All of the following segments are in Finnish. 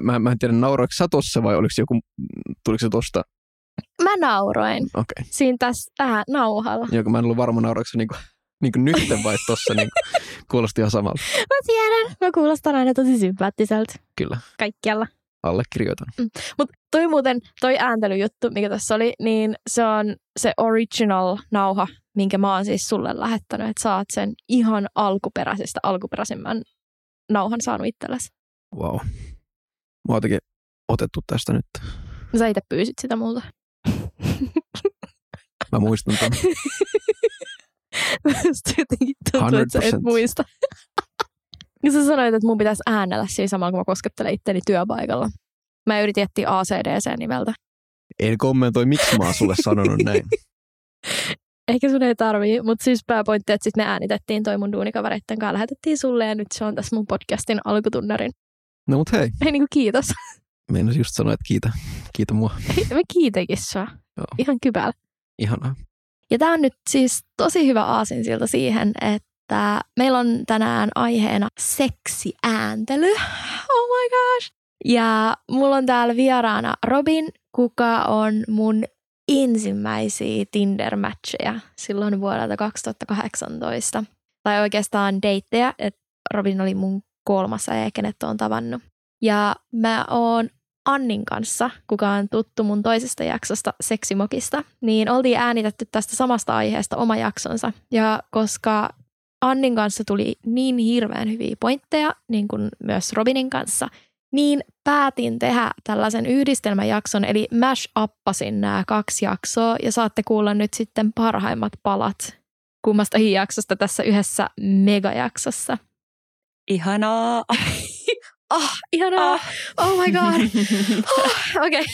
Mä en tiedä, nauroiko sä tossa vai tuliko se tosta? Mä nauroin. Okay. Siinä tähän nauhalla. Joo, mä en ollut varma nauroiko se niinku nytten vai tossa. Niinku, kuulosti ihan samalta. Mä tiedän. Mä kuulostan aina tosi sympaattiselta. Kyllä. Kaikkialla. Allekirjoitan. Mm. Mutta toi ääntelyjuttu, mikä tässä oli, niin se on se original nauha, minkä mä oon siis sulle lähettänyt, että saat sen ihan alkuperäisimmän nauhan saanut itsellesi. Vau. Wow. Mä oon jotenkin otettu tästä nyt. Sä itse pyysit sitä multa. Mä muistan tämän. Mä jotenkin tuntuu, että sä et muista. Sä sanoit, että mun pitäisi äänellä siinä samalla, kun mä koskettelen itteni työpaikalla. Mä yritin etsiä ACDC-nimeltä. En kommentoi, miksi mä oon sulle sanonut näin. Ehkä sun ei tarvii, mutta siis pääpointti, että sit me äänitettiin toi mun duunikavereitten kanssa, lähetettiin sulle ja nyt se on tässä mun podcastin alkutunnarin. No mut hei. Hei niinku kiitos. Meinasin just sanoa, että kiitä. Kiitä mua. Me kiitekin sua. Joo. Ihan kypällä. Ihanaa. Ja tää on nyt siis tosi hyvä aasinsilta siihen, että meillä on tänään aiheena seksiääntely. Oh my gosh. Ja mulla on täällä vieraana Robin, kuka on mun ensimmäisiä Tinder-matcheja silloin vuodelta 2018. Tai oikeastaan deittejä, että Robin oli mun kolmas äijä, kenet oon tavannut. Ja mä oon Annin kanssa, kuka on tuttu mun toisesta jaksosta Seksimokista, niin oltiin äänitetty tästä samasta aiheesta oma jaksonsa. Ja koska Annin kanssa tuli niin hirveän hyviä pointteja, niin kuin myös Robinin kanssa, niin päätin tehdä tällaisen yhdistelmäjakson, eli mash-appasin nämä kaksi jaksoa, ja saatte kuulla nyt sitten parhaimmat palat kummastakin jaksosta tässä yhdessä megajaksossa. Ihanaa! Oh, ihanaa! Oh my god! Oh, okei. Okay.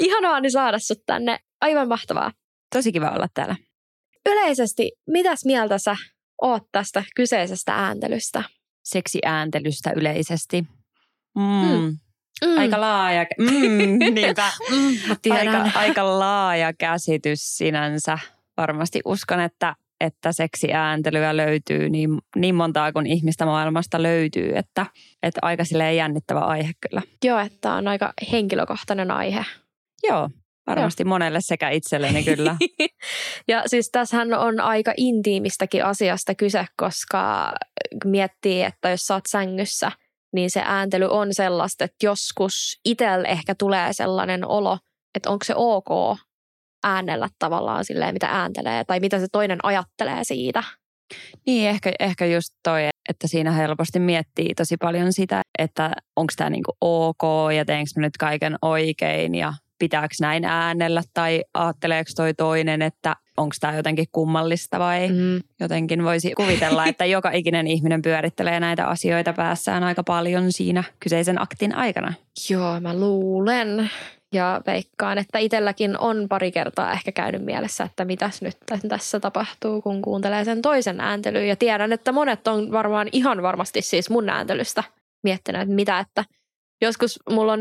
Ihanaa niin saada sut tänne. Aivan mahtavaa. Tosi kiva olla täällä. Yleisesti, mitäs mieltä sä oot tästä kyseisestä ääntelystä? Seksiääntelystä yleisesti. Aika laaja. Niinpä. Aika laaja käsitys sinänsä. Varmasti uskon, että seksiääntelyä löytyy niin montaa kuin ihmistä maailmasta löytyy, että aika silleen jännittävä aihe kyllä. Joo, että on aika henkilökohtainen aihe. Joo, varmasti monelle sekä itselleni kyllä. Ja siis tässähän on aika intiimistäkin asiasta kyse, koska miettii, että jos sä oot sängyssä, niin se ääntely on sellaista, että joskus itsellä ehkä tulee sellainen olo, että onko se ok äänellä tavallaan silleen, mitä ääntelee tai mitä se toinen ajattelee siitä. Niin, ehkä just toi, että siinä helposti miettii tosi paljon sitä, että onko tämä niinku ok ja teenkö mä nyt kaiken oikein ja pitääkö näin äänellä tai ajatteleeko toi toinen, että onko tämä jotenkin kummallista vai jotenkin voisi kuvitella, että joka ikinen ihminen pyörittelee näitä asioita päässään aika paljon siinä kyseisen aktin aikana. Joo, mä luulen. Ja veikkaan, että itselläkin on pari kertaa ehkä käynyt mielessä, että mitäs nyt tässä tapahtuu, kun kuuntelee sen toisen ääntelyyn. Ja tiedän, että monet on varmaan ihan varmasti siis mun ääntelystä miettinyt, että mitä, että joskus mulla on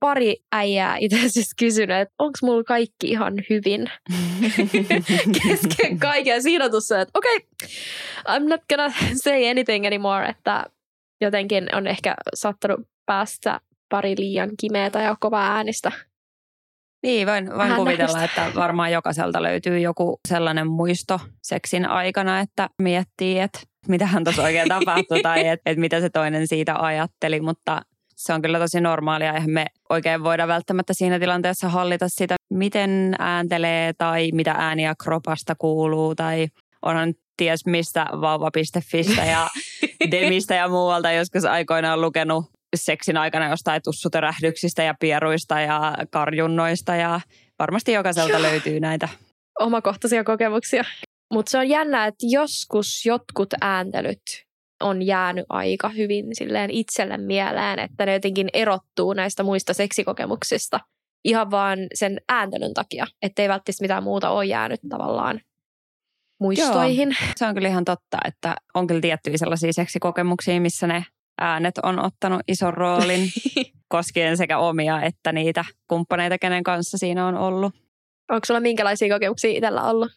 pari äijää itse asiassa kysynyt, että onko mulla kaikki ihan hyvin kesken kaiken siinä tuossa, että okei, I'm not gonna say anything anymore, että jotenkin on ehkä saattanut päästä pari liian kimeätä ja kovaa äänistä. Niin, voin kuvitella, että varmaan jokaiselta löytyy joku sellainen muisto seksin aikana, että miettii, että mitähän tuossa oikein tapahtui tai että mitä se toinen siitä ajatteli, mutta se on kyllä tosi normaalia. Eihän me oikein voida välttämättä siinä tilanteessa hallita sitä, miten ääntelee tai mitä ääniä kropasta kuuluu tai onhan ties mistä vauva.fistä ja Demistä ja muualta joskus aikoinaan lukenut seksin aikana jostain tussutörähdyksistä ja pieruista ja karjunnoista ja varmasti jokaiselta löytyy näitä. Omakohtaisia kokemuksia. Mutta se on jännä, että joskus jotkut ääntelyt on jäänyt aika hyvin silleen itselle mieleen, että ne jotenkin erottuu näistä muista seksikokemuksista ihan vaan sen ääntelyn takia, ettei välttämättä mitään muuta ole jäänyt tavallaan muistoihin. Joo, se on kyllä ihan totta, että on kyllä tiettyjä sellaisia seksikokemuksia, missä ne äänet on ottanut ison roolin koskien sekä omia että niitä kumppaneita, kenen kanssa siinä on ollut. Onko sulla minkälaisia kokemuksia itsellä ollut?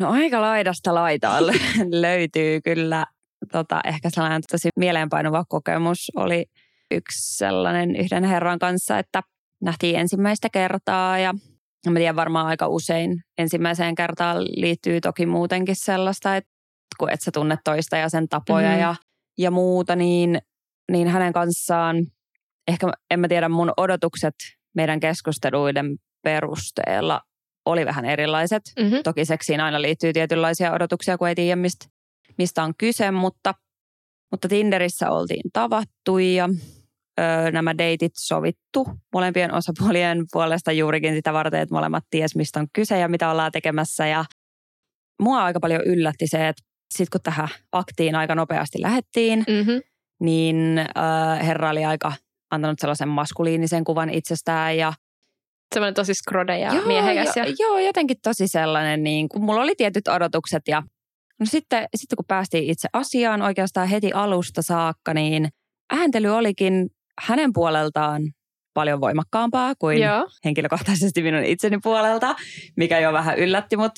No aika laidasta laitaan löytyy kyllä. Ehkä sellainen tosi mieleenpainuva kokemus oli yksi sellainen yhden herran kanssa, että nähtiin ensimmäistä kertaa ja mä tiedän varmaan aika usein ensimmäiseen kertaan liittyy toki muutenkin sellaista, että kun et sä tunne toista ja sen tapoja ja muuta, niin hänen kanssaan ehkä en mä tiedä mun odotukset meidän keskusteluiden perusteella oli vähän erilaiset. Mm-hmm. Toki seksiin aina liittyy tietynlaisia odotuksia, kun ei tiedä mistä on kyse, mutta Tinderissä oltiin tavattu ja nämä deitit sovittu molempien osapuolien puolesta juurikin sitä varten, että molemmat ties mistä on kyse ja mitä ollaan tekemässä. Ja mua aika paljon yllätti se, että sitten kun tähän aktiin aika nopeasti lähettiin, niin herra oli aika antanut sellaisen maskuliinisen kuvan itsestään ja sellainen tosi skrode ja miehekäs. Joo, jotenkin tosi sellainen, niin kuin mulla oli tietyt odotukset ja no sitten kun päästiin itse asiaan oikeastaan heti alusta saakka, niin ääntely olikin hänen puoleltaan paljon voimakkaampaa kuin henkilökohtaisesti minun itseni puolelta, mikä jo vähän yllätti mut.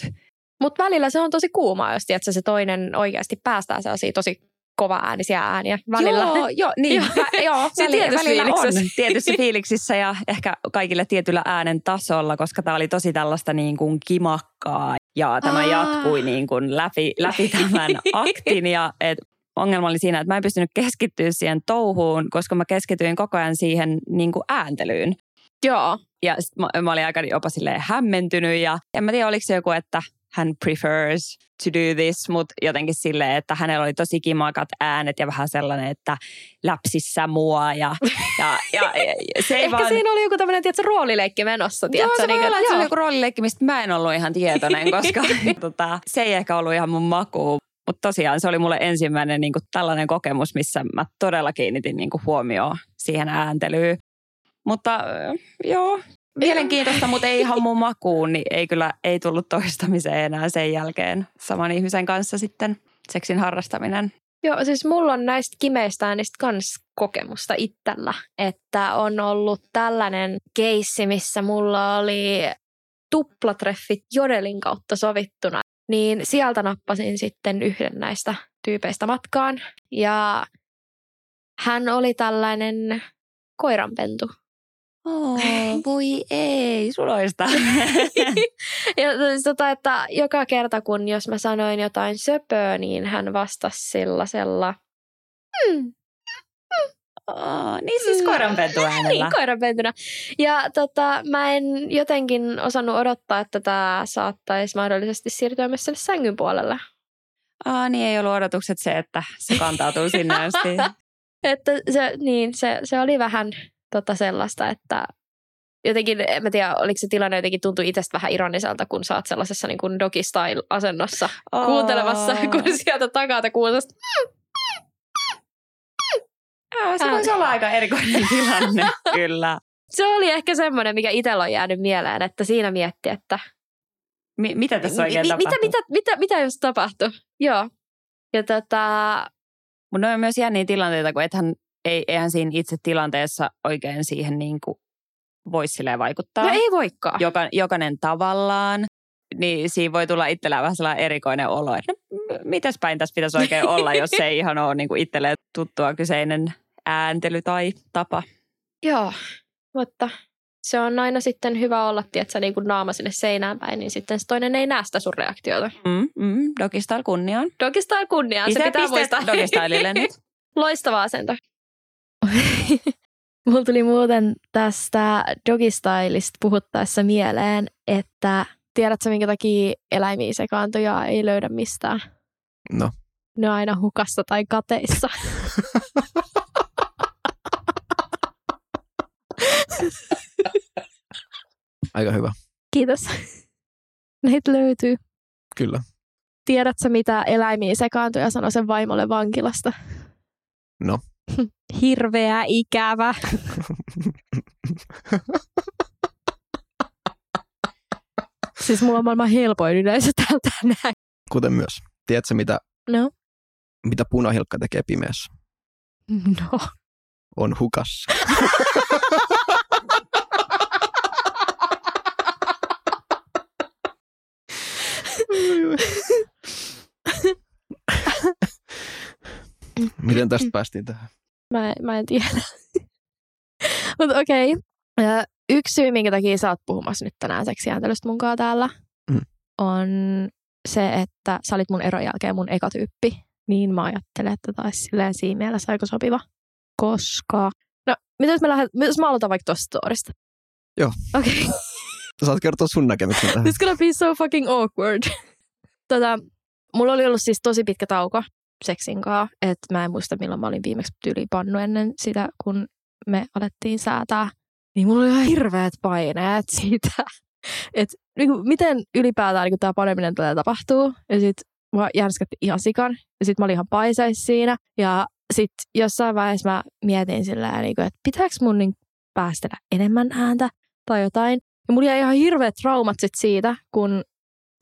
Mutta välillä se on tosi kuumaa, jos tiedätkö, se toinen oikeasti päästää sellaisia tosi kova-äänisiä ääniä välillä. Joo, niin. Joo, välillä on tietyssä fiiliksissä ja ehkä kaikille tietyllä äänen tasolla, koska tämä oli tosi tällaista niin kuin kimakkaa ja tämä jatkui niin kuin läpi tämän aktin. Ja ongelma oli siinä, että mä en pystynyt keskittyä siihen touhuun, koska mä keskityin koko ajan siihen niin kuin ääntelyyn. Joo. Ja mä olin aika jopa silleen hämmentynyt ja en mä tiedä oliko se joku, että hän prefers to do this, mutta jotenkin silleen, että hänellä oli tosi kimakat äänet ja vähän sellainen, että läpsissä mua ja se ehkä vaan... siinä oli joku tämmöinen, tiedätkö, roolileikki menossa, tiedätkö? Joo, se oli joku roolileikki, mistä mä en ollut ihan tietoinen, koska se ei ehkä ollut ihan mun makuun. Mutta tosiaan se oli mulle ensimmäinen niin kuin tällainen kokemus, missä mä todella kiinnitin niin kuin huomioon siihen ääntelyyn. Mutta joo... Mielenkiintoista, mutta ei ihan mun makuun, niin ei tullut toistamiseen enää sen jälkeen saman ihmisen kanssa sitten seksin harrastaminen. Joo, siis mulla on näistä kimeistä äänistä kans kokemusta itsellä, että on ollut tällainen keissi, missä mulla oli tuplatreffit jodelin kautta sovittuna. Niin sieltä nappasin sitten yhden näistä tyypeistä matkaan ja hän oli tällainen koiranpentu. Voi ei, suloista. Ja että joka kerta, kun jos mä sanoin jotain söpöä, niin hän vastasi sellaisella... niin siis koiranpentu äänellä. Niin, koiranpentuna. Ja mä en jotenkin osannut odottaa, että tämä saattaisi mahdollisesti siirtyä myös sille sängyn puolelle. Niin ei ollut odotukset se, että se kantautuu sinne asti. Että se oli vähän... sellaista, että jotenkin, en mä tiedä, oliko se tilanne jotenkin tuntui itsestä vähän ironiselta, kun sä oot sellaisessa niin kuin doggy style-asennossa kuuntelemassa, kun sieltä takaa kuulostaa. Se voisi olla aika erikoinen tilanne, kyllä. Se oli ehkä semmoinen, mikä itsellä on jäänyt mieleen, että siinä mietti, että... Mitä tässä oikein tapahtui? Mitä jos tapahtui? Joo. Ja Mun on myös jänniä tilanteita, kun ethän... Eihän siinä itse tilanteessa oikein siihen niin kuin voi silleen vaikuttaa. No ei voikaan. Jokainen tavallaan. Niin siinä voi tulla itsellään vähän sellainen erikoinen olo, että mitäs päin tässä pitäisi oikein olla, jos ei ihan ole niin kuin itselleen tuttua kyseinen ääntely tai tapa. Joo, mutta se on aina sitten hyvä olla, tietsä, niin kuin naama sinne seinään päin, niin sitten se toinen ei näe sitä sun reaktiota. Doggy style kunniaan. Doggy style kunniaan, se pitää muistaa. Doggy stylelle nyt. Loistava asento. Mulla tuli muuten tästä dogistylista puhuttaessa mieleen, että tiedätkö minkä takia eläimiä sekaantuja ei löydä mistään? No. Ne on aina hukassa tai kateissa. Aika hyvä. Kiitos. Näitä löytyy. Kyllä. Tiedätkö mitä eläimiä sekaantuja sanoi sen vaimolle vankilasta? No. Hirveä ikävä. Siis mulla on maailman helpoin yleisö täältä näin. Kuten myös. Tiedätkö mitä punahilkka tekee pimeässä? No. On hukassa. Miten tästä päästiin tähän? Mä en tiedä. Mutta okei. Yksi syy, minkä takia sä oot puhumassa nyt tänään seksijääntelystä munkaan täällä, on se, että sä olit mun eron jälkeen mun eka tyyppi. Niin mä ajattelen, että taisi silleen siinä mielessä aika sopiva. Koska... No, mitä jos mä aloitan vaikka tosta storista? Joo. Okei. Okay. Saat kertoa sun näkemyksen tähän. This gonna be so fucking awkward. Mulla oli ollut siis tosi pitkä tauko seksinkaan, että mä en muista milloin mä olin viimeksi tyyliin pannu ennen sitä, kun me alettiin säätää. Niin mulla oli ihan hirveät paineet siitä, että niin miten ylipäätään niin tämä paneminen tulee tapahtuu. Ja sit mä järskätti ihan sikan ja sit mä olin ihan paiseissa siinä. Ja sit jossain vaiheessa mä mietin sillä niin kuin, että pitääkö mun niin päästellä enemmän ääntä tai jotain. Ja mulla jäi ihan hirveät traumat sit siitä, kun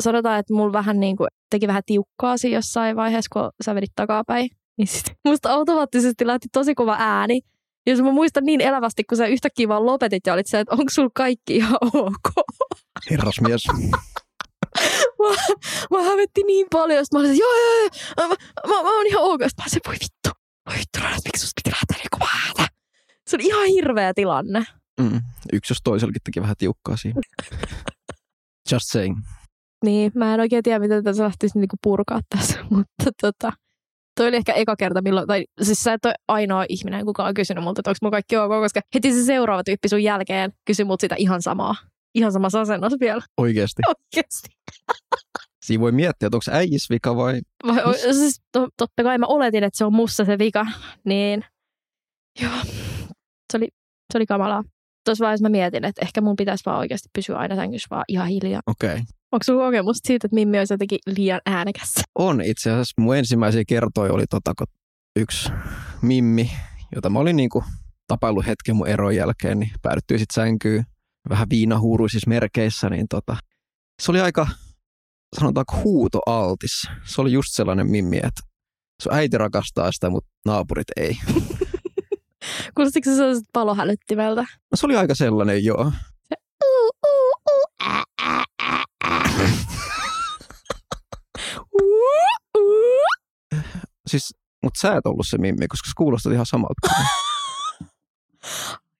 sanotaan, että mulla vähän niin kuin teki vähän tiukkaa siinä jossain vaiheessa, kun sä vedit takapäin. Niin sit musta automaattisesti lähti tosi kova ääni. Jos mä muistan niin elävästi, kun sä yhtäkkiä vaan lopetit ja olit se, että onko sulla kaikki ihan ok? Herrasmies. mä hävettiin niin paljon, että mä olin, että joo, mä oon ihan ok. Sitten mä olin, voi vittu, Rannas, miksi susta piti lähteä niin kovaa ääntä? Se oli ihan hirveä tilanne. Yksi jos toisellakin teki vähän tiukkaa siinä. Just saying. Niin, mä en oikein tiedä, miten tätä lähtisi niinku purkaa tässä, mutta toi oli ehkä eka kerta, milloin, tai siis sä et ole ainoa ihminen, kuka on kysynyt multa, että onko mun kaikki ok, koska heti se seuraava tyyppi sun jälkeen kysyi mut sitä ihan samaa. Ihan samassa asennossa vielä. Oikeesti. Siinä voi miettiä, että onko äijis vika vai siis totta kai mä oletin, että se on musta se vika, niin joo, se oli kamalaa. Tuossa vaiheessa mä mietin, että ehkä mun pitäisi vaan oikeasti pysyä aina sängyssä vaan ihan hiljaa. Okei. Okay. Onko sun kokemusta siitä, että Mimmi olisi jotenkin liian äänekäs? On itse asiassa. Mun ensimmäisiä kertoja oli yksi Mimmi, jota mä olin niinku tapaillut hetken mun eron jälkeen, niin päädyttiin sit sänkyyn vähän viinahuuruisissa merkeissä, niin se oli aika, sanotaanko, huutoaltis. Se oli just sellainen Mimmi, että sun äiti rakastaa sitä, mutta naapurit ei. Kuulostiko se sellaiset palohälyttimeltä? No se oli aika sellainen, joo. Se Siis, mut sä et ollut se Mimmi, koska sä kuulostat ihan samalta.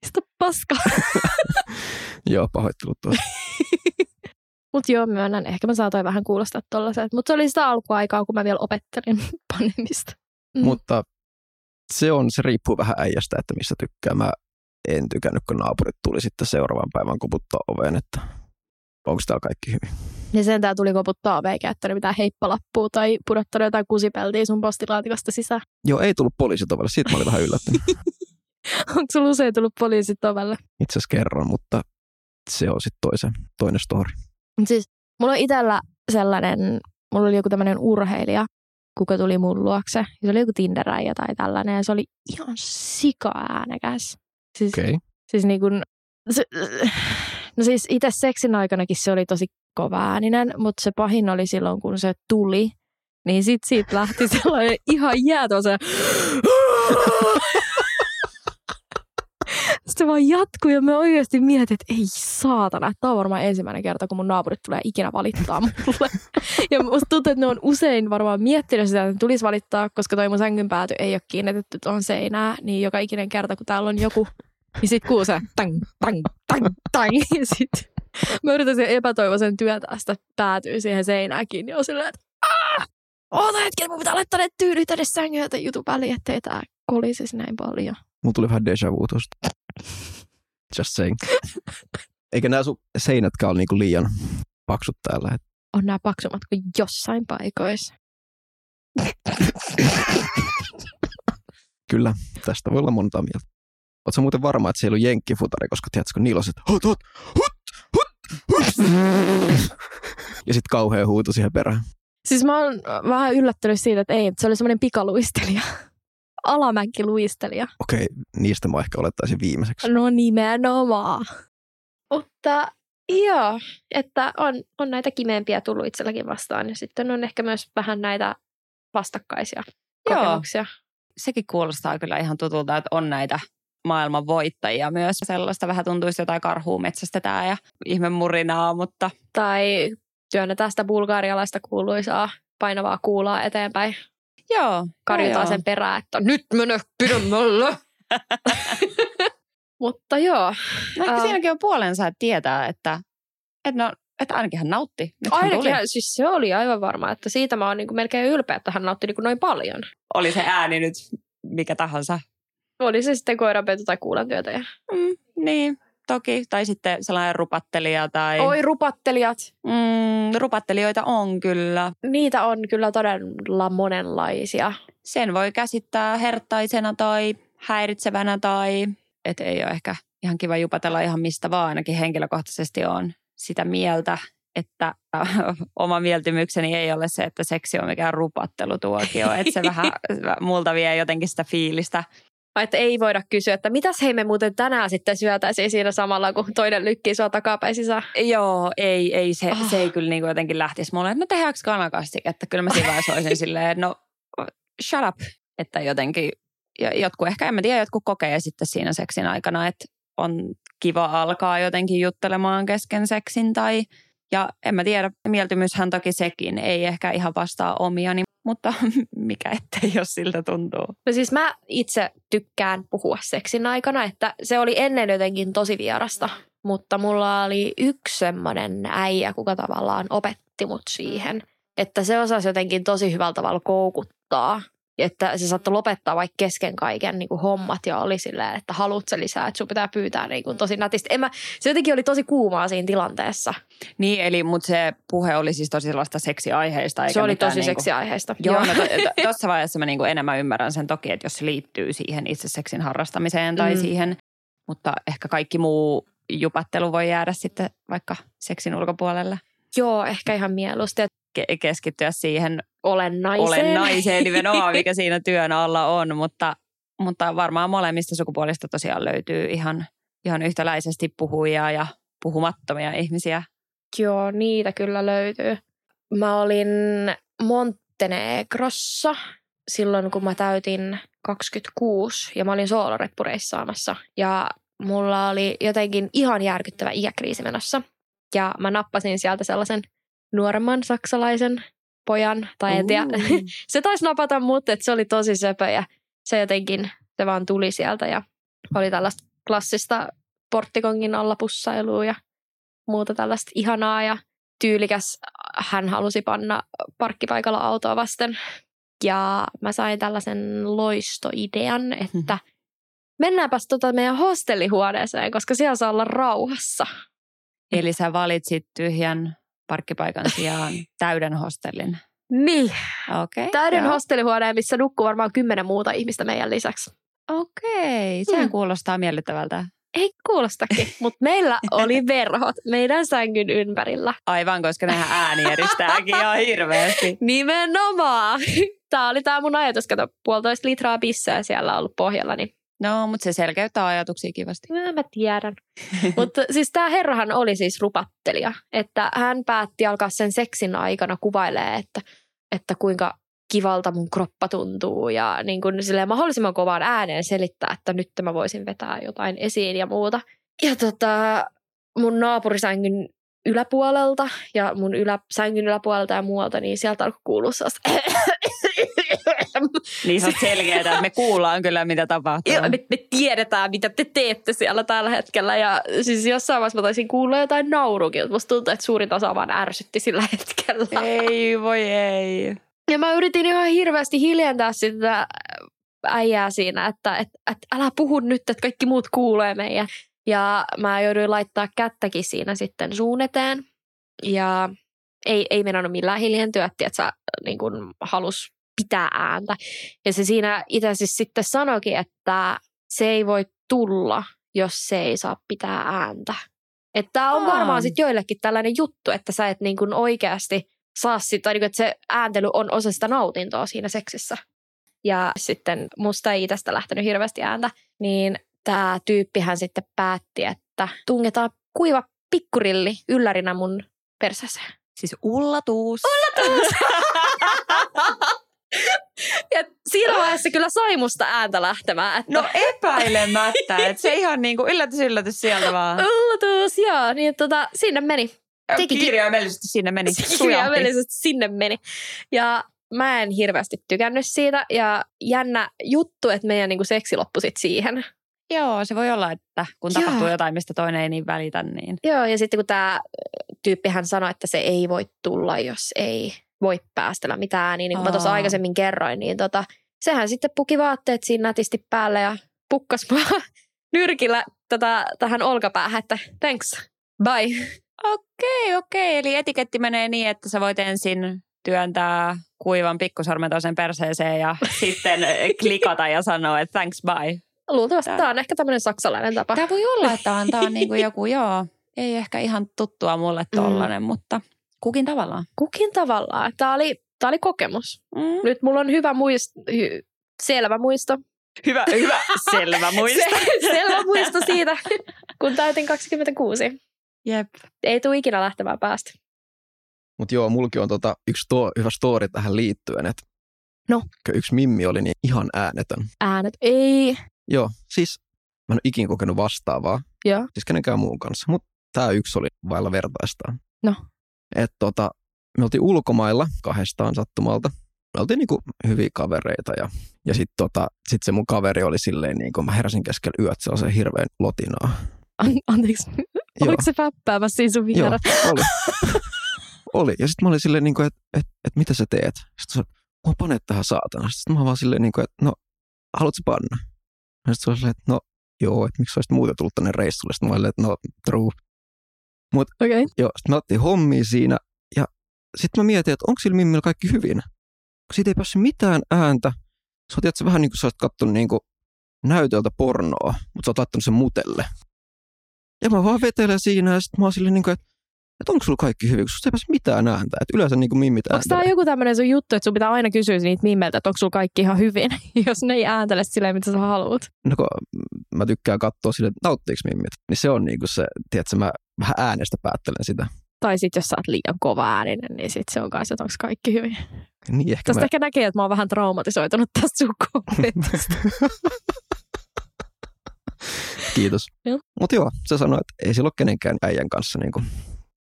Mistä paskaa? Joo, pahoittelut tuossa. Mut joo, myönnän. Ehkä mä saatoin vähän kuulostaa tollaset. Mut se oli sitä alkuaikaa, kun mä vielä opettelin panemista. Mutta... Se riippuu vähän äijästä, että missä tykkää. Mä en tykännyt, kun naapurit tuli sitten seuraavan päivän koputtaa oveen, että onko täällä kaikki hyvin. Ja sen tää tuli koputtaa oveen, eikä jättänyt mitään heippalappua tai pudottanut jotain kusipeltiä sun postilaatikosta sisään. Joo, ei tullut poliisit ovelle. Siitä mä olin vähän yllättynyt. Onko sulla usein tullut poliisit ovelle? Itse asiassa kerran, mutta se on sitten toinen story. Siis mulla on itsellä sellainen, mulla oli joku tämmöinen urheilija, kuka tuli mun luokse. Se oli joku Tinder-äijä tai tällainen, ja se oli ihan sika-äänekäs. Siis, okay. Siis niin kun, no siis itse seksin aikanakin se oli tosi kovaääninen, mutta se pahin oli silloin, kun se tuli, niin sit siitä lähti sellainen ihan jäätö se. Sitten vaan jatkuu, ja mä oikeasti mietin, että ei saatana. Tämä on varmaan ensimmäinen kerta, kun mun naapurit tulee ikinä valittaa mulle. Ja musta tuntuu, että ne on usein varmaan miettinyt sitä, että tulisi valittaa, koska toi mun sängyn pääty ei ole kiinnitetty tuon seinään. Niin joka ikinen kerta, kun täällä on joku, niin sit kuuluu se tang, tang, tang, tang. Ja sit mä yritän sen epätoivoisen työntää sitä päätyy siihen seinäänkin. Niin on silleen, että oota hetken, mun pitää laittaa ne tyydyt tänne sängyä tai jutun väliin, ettei tää kolisisi näin paljon. Mulla tuli vähän deja vu tosta. Just saying. Eikä nää sun seinätkään ole niinku liian paksut täällä. On nää paksummat kuin jossain paikoissa. Kyllä, tästä voi olla monta mieltä. Oot sä muuten varma, että se ei ollut jenkkifutari, koska tiedätkö, niillä on se, että hot, hot, hot, hot, hot. Ja sit kauhea huuto siihen perään. Siis mä oon vähän yllättynyt siitä, että ei, se oli semmoinen pikaluistelija. Alamäkkiluistelija. Okei, niistä mä ehkä olettaisin viimeiseksi. No nimenomaan. Mutta joo, että on näitä kimeempiä tullut itselläkin vastaan. Ja sitten on ehkä myös vähän näitä vastakkaisia kokemuksia. Joo. Sekin kuulostaa kyllä ihan tutulta, että on näitä maailman voittajia myös. Sellaista vähän tuntuisi jotain karhua metsästetään ja ihme murinaa, mutta... Tai työnnetään sitä bulgarialaista kuuluisaa painavaa kuulaa eteenpäin. Joo. Karjutaan sen perään, että nyt mene pidemmälle. Mutta joo. Ehkä siinäkin on puolensa, että tietää, että ainakin hän nautti. Ainakin hän, siis se oli aivan varma, että siitä mä oon niin kuin melkein ylpeä, että hän nautti niin kuin noin paljon. Oli se ääni nyt mikä tahansa. Oli se sitten koiranpetu tai kuulantyötä. Niin, toki. Tai sitten sellainen rupattelija tai... Oi, rupattelijat. Rupattelijoita on kyllä. Niitä on kyllä todella monenlaisia. Sen voi käsittää herttaisena tai häiritsevänä tai... Et ei ole ehkä ihan kiva jupatella ihan mistä vaan, ainakin henkilökohtaisesti on sitä mieltä, että oma mieltymykseni ei ole se, että seksi on mikään rupattelutuokio, että se vähän multa vie jotenkin sitä fiilistä. Että ei voida kysyä, että mitäs hei me muuten tänään sitten syötäisiin siinä samalla, kun toinen lykkii sua takapäin sisään. Joo, ei se ei kyllä niin jotenkin lähtisi mulle, että no tehdäänkö kanakastiketta, että kyllä mä siinä vaiheessa olisin silleen, no shut up, että jotenkin. Ja jotkut ehkä, en mä tiedä, jotkut kokee sitten siinä seksin aikana, että on kiva alkaa jotenkin juttelemaan kesken seksin tai... Ja en mä tiedä, mieltymyshän toki sekin ei ehkä ihan vastaa omiani, mutta mikä ettei, jos siltä tuntuu. No siis mä itse tykkään puhua seksin aikana, että se oli ennen jotenkin tosi vierasta. Mutta mulla oli yksi semmoinen äijä, kuka tavallaan opetti mut siihen, että se osasi jotenkin tosi hyvällä tavalla koukuttaa. Että se saattoi lopettaa vaikka kesken kaiken niin kuin hommat ja oli silleen, että haluut sä lisää, että sun pitää pyytää niin kuin tosi nätisti. Se jotenkin oli tosi kuumaa siinä tilanteessa. Niin, eli mutta se puhe oli siis tosi sellaista seksiaiheista. Eikä se oli tosi niin kuin, seksiaiheista. Joo, no tuossa vaiheessa mä niin kuin enemmän ymmärrän sen toki, että jos se liittyy siihen itse seksin harrastamiseen tai siihen, mutta ehkä kaikki muu jupattelu voi jäädä sitten vaikka seksin ulkopuolelle. Joo, ehkä ihan mieluusti. Keskittyä siihen olennaiseen nimenomaan, mikä siinä työn alla on, mutta varmaan molemmista sukupuolista tosiaan löytyy ihan yhtäläisesti puhujia ja puhumattomia ihmisiä. Joo, niitä kyllä löytyy. Mä olin Montenegrossa silloin, kun mä täytin 26 ja mä olin sooloreppureissaamassa ja mulla oli jotenkin ihan järkyttävä iäkriisi menossa ja mä nappasin sieltä sellaisen nuoremman saksalaisen pojan, tai en tiedä. Se taisi napata mut, että se oli tosi söpö ja se jotenkin, se vaan tuli sieltä ja oli tällaista klassista porttikongin alla pussailua ja muuta tällaista ihanaa ja tyylikäs. Hän halusi panna parkkipaikalla autoa vasten ja mä sain tällaisen loistoidean, että mennäänpäs meidän hostellihuoneeseen, koska siellä saa olla rauhassa. Eli sä valitsit tyhjän parkkipaikan sijaan täyden hostellin. Niin. Okay, täyden hostellihuoneen, missä nukkuu varmaan 10 muuta ihmistä meidän lisäksi. Okei, sehän kuulostaa miellyttävältä. Ei kuulostakin, mutta meillä oli verhot meidän sängyn ympärillä. Aivan, koska nehän ääni eristääkin ihan hirveästi. Nimenomaan. Tämä oli tämä mun ajatus, kato 1,5 litraa bissää siellä on ollut pohjalla, niin. No, mutta se selkeyttää ajatuksia kivasti. Mä tiedän. Mutta siis tämä herrahan oli siis rupattelija. Että hän päätti alkaa sen seksin aikana kuvailemaan, että kuinka kivalta mun kroppa tuntuu. Ja niin kuin silleen mahdollisimman kovaan ääneen selittää, että nyt mä voisin vetää jotain esiin ja muuta. Ja mun naapurisängyn yläpuolelta ja mun sängyn yläpuolelta ja muualta, niin sieltä alkoi kuulua sellaista... Niin se on selkeää, että me kuullaan kyllä, mitä tapahtuu. Joo, me tiedetään, mitä te teette siellä tällä hetkellä. Ja siis jossain vaiheessa mä taisin kuulla jotain naurukin. Musta tuntuu, että suurin osa vaan ärsytti sillä hetkellä. Ei, voi ei. Ja mä yritin ihan hirveästi hiljentää sitä äijää siinä, että älä puhu nyt, että kaikki muut kuulee meidän. Ja mä jouduin laittaa kättäkin siinä sitten suun eteen. Ja ei menannut millään hiljentyä, että sä niin kun halus pitää ääntä. Ja se siinä itse siis sitten sanoikin, että se ei voi tulla, jos se ei saa pitää ääntä. Että tää on varmaan sitten joillekin tällainen juttu, että sä et niin kuin oikeasti saa sitä, tai niin kuin, että se ääntely on osa sitä nautintoa siinä seksissä. Ja sitten musta ei itästä lähtenyt hirveästi ääntä, niin tää tyyppihän sitten päätti, että tungetaan kuiva pikkurilli yllärinä mun persäseen. Siis ullatuus. Ullatuus! Ja siinä vaiheessa kyllä sai musta ääntä lähtemään. Että... No epäilemättä, että se ihan niin kuin yllätys sieltä vaan. Ullatus, joo, niin sinne meni. Kirjaimellisesti sinne meni. Kirjaimellisesti sinne meni. Ja mä en hirveästi tykännyt siitä ja jännä juttu, että meidän niin kuin seksi loppui sit siihen. Joo, se voi olla, että kun tapahtuu jotain, mistä toinen ei niin välitä, niin... Joo, ja sitten kun tämä tyyppihän sanoi, että se ei voi tulla, jos ei voi päästellä mitään, niin kuin mä tuossa aikaisemmin kerroin, niin sehän sitten puki vaatteet siinä nätisti päälle ja pukkas mua nyrkillä tähän olkapäähän, että thanks, bye. Okei. Eli etiketti menee niin, että sä voit ensin työntää kuivan pikkusormen toisen perseeseen ja sitten klikata ja sanoa, että thanks, bye. Luultavasti tämä on ehkä tämmöinen saksalainen tapa. Tämä voi olla, että tämä on niin kuin joku, ei ehkä ihan tuttua mulle tollainen, mutta kukin tavallaan. Kukin tavallaan. Tämä oli kokemus. Mm. Nyt mulla on hyvä muisto, selvä muisto. Hyvä, selvä muisto. Selvä muisto siitä, kun täytin 26. Jep. Ei tule ikinä lähtemään päästä. Mutta joo, mulki on yksi hyvä story tähän liittyen, että no. Yksi mimmi oli niin ihan äänetön. Äänet, ei. Joo, siis mä en ole ikinä kokenut vastaavaa. Joo. Siis kenenkään muun kanssa, mutta tää yksi oli vailla vertaistaan. No. Että me oltiin ulkomailla kahdestaan sattumalta. Me oltiin niinku hyviä kavereita ja sitten sit se mun kaveri oli silleen niinku, mä heräsin keskellä yöt sellaisen hirveän lotinaa. Anteeksi, oliko se väppäävä siinä sun vieressä? Joo, oli. Ja sitten mä olin silleen niinku, että et mitä sä teet? Sitten mä panet tähän saatana. Sitten mä vaan silleen niinku, että no, haluatko panna? Ja sitten se oli silleen, että no joo, että miksi olisit muuta tullut tänne reissulle? Sitten mä olin, että no true. Mutta joo, sitten me otettiin hommia siinä ja sitten mä mietin, että onko sillä mimmillä kaikki hyvin? Siitä ei päässyt mitään ääntä. Sä oot jättä vähän niin kuin sä oot kattonut niin kuin näytöltä pornoa, mutta sä oot laittanut sen mutelle. Ja mä vaan vetelen siinä ja sitten mä oon silleen niin kuin, että onko sulla kaikki hyvin, kun susta ei pääse mitään ääntä. Että yleensä niin kuin mimmit ääntä. Onko tää joku tämmöinen sun juttu, että sun pitää aina kysyä niitä mimmeltä, että onko sulla kaikki ihan hyvin, jos ne ei ääntele silleen, mitä sä haluut? No kun mä tykkään katsoa silleen, että nauttiiko mimmit. Niin se on niin kuin se, tiedätkö, mä vähän äänestä päättelen sitä. Tai sitten jos sä oot liian kova ääninen, niin sitten se on kanssa, että onko kaikki hyvin. Niin ehkä tästä ehkä näkee, että mä oon vähän traumatisoitunut tästä sun kommentista. Kiitos. Mutta joo, se sanoi, että ei sillä ole kenenkään äijän kanssa niin kuin...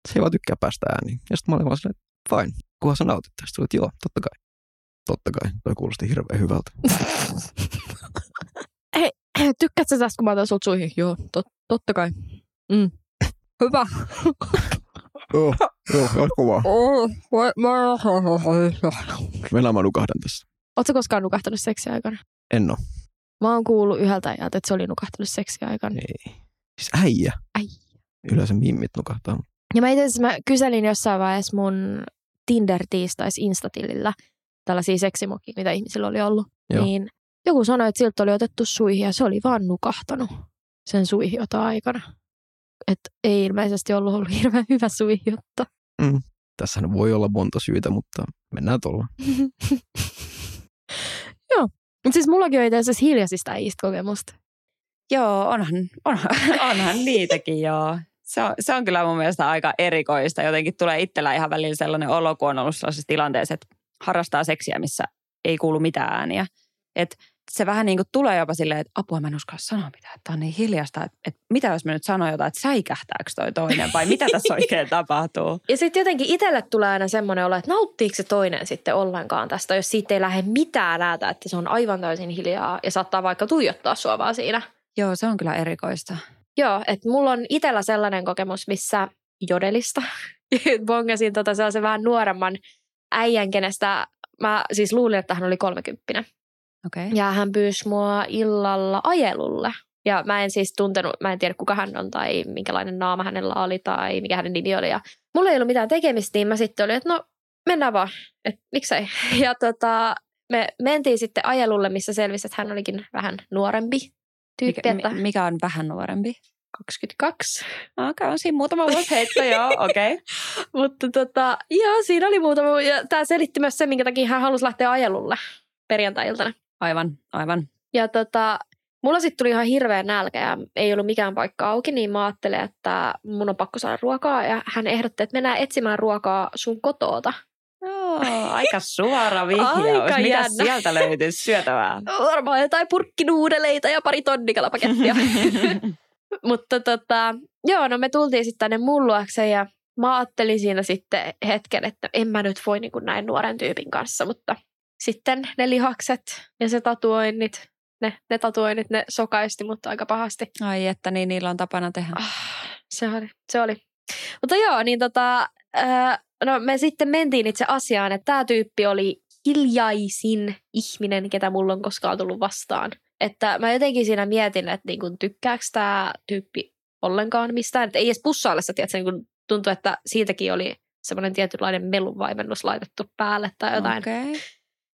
Se ei vaan tykkää päästä ääniin. Ja sitten mä olin vaan silleen, että fine, kunhan sä nautit tästä. Että joo, totta kai. Totta kai, toi kuulosti hirveän hyvältä. Hei, tykkäät sä tästä, kun mä otan sulta suihin? Joo, totta kai. Mm. Hyvä. Joo, jatko vaan. Mennään mä nukahdan tässä. Ootko koskaan nukahtanut seksiä aikana? En oo. Mä oon kuullut yhdeltä ajalta, että se oli nukahtanut seksiä aikana. Ei. Siis äijä. Yleensä mimmit nukahtaa. Ja mä itse asiassa kyselin jossain vaiheessa mun Tinder-tiistais-instatilillä tällaisia seksimokia, mitä ihmisillä oli ollut. Joo. Niin joku sanoi, että siltä oli otettu suihin ja se oli vaan nukahtanut sen suihiota aikana. Että ei ilmeisesti ollut hirveän hyvä suihiotta. Mm. Tässähän voi olla monta syytä, mutta mennään tuolla. Joo. Mutta siis mullakin on itse asiassa hiljaisista äijistä kokemusta. Joo, onhan niitäkin joo. Se on kyllä mun mielestä aika erikoista. Jotenkin tulee itsellä ihan välillä sellainen olo, kun on ollut sellaisessa tilanteessa, että harrastaa seksiä, missä ei kuulu mitään ääniä. Että se vähän niin kuin tulee jopa silleen, että apua mä en uskalla sanoa mitään, että on niin hiljasta. Että mitä jos mä nyt sanon jotain, että säikähtääkö toi toinen vai mitä tässä oikein tapahtuu? Ja sitten jotenkin itselle tulee aina semmoinen olo, että nauttiiko se toinen sitten ollenkaan tästä, jos siitä ei lähde mitään ääntä, että se on aivan täysin hiljaa ja saattaa vaikka tuijottaa sua vaan siinä. Joo, se on kyllä erikoista. Joo, että mulla on itsellä sellainen kokemus, missä jodelista bongasin sellaisen vähän nuoremman äijän, kenestä mä siis luulin, että hän oli 30. Okay. Ja hän pyysi mua illalla ajelulle. Ja mä en siis tuntenut, mä en tiedä kuka hän on tai minkälainen naama hänellä oli tai mikä hänen nimi oli. Ja mulla ei ollut mitään tekemistä, niin mä sitten olin, että no mennään vaan, että miksei. Ja me mentiin sitten ajelulle, missä selvisi, että hän olikin vähän nuorempi. Tyyppi, mikä on vähän nuorempi? 22. Okei, on siinä muutama vuosi heitto, joo, okei. Mutta joo, siinä oli muutama vuosi. Ja tämä selitti myös se, minkä takia hän halusi lähteä ajelulle perjantai-iltana. Aivan. Ja mulla sitten tuli ihan hirveä nälkä ja ei ollut mikään paikka auki, niin mä ajattelin, että mun on pakko saada ruokaa. Ja hän ehdotti, että mennään etsimään ruokaa sun kotoota. Joo, aika suora vihjaus. Mikä sieltä löytyisi syötävää? Varmaan jotain purkkinuudeleita ja pari tonnikalapakettia. Mutta joo, no me tultiin sitten tänne mun luokse ja mä ajattelin siinä sitten hetken, että en mä nyt voi niin kuin näin nuoren tyypin kanssa. Mutta sitten ne lihakset ja se tatuoinnit ne tatuoinnit, ne sokaisti mut aika pahasti. Ai että, niin niillä on tapana tehdä. Se oli. Mutta joo, niin no me sitten mentiin itse asiaan, että tää tyyppi oli hiljaisin ihminen, ketä mulla on koskaan tullut vastaan. Että mä jotenkin siinä mietin, että niin kun, tykkääks tää tyyppi ollenkaan mistään. Että ei edes pussaillessa, tiedätkö, niin tuntui, että siitäkin oli semmoinen tietynlainen melunvaimennus laitettu päälle tai jotain. Okay.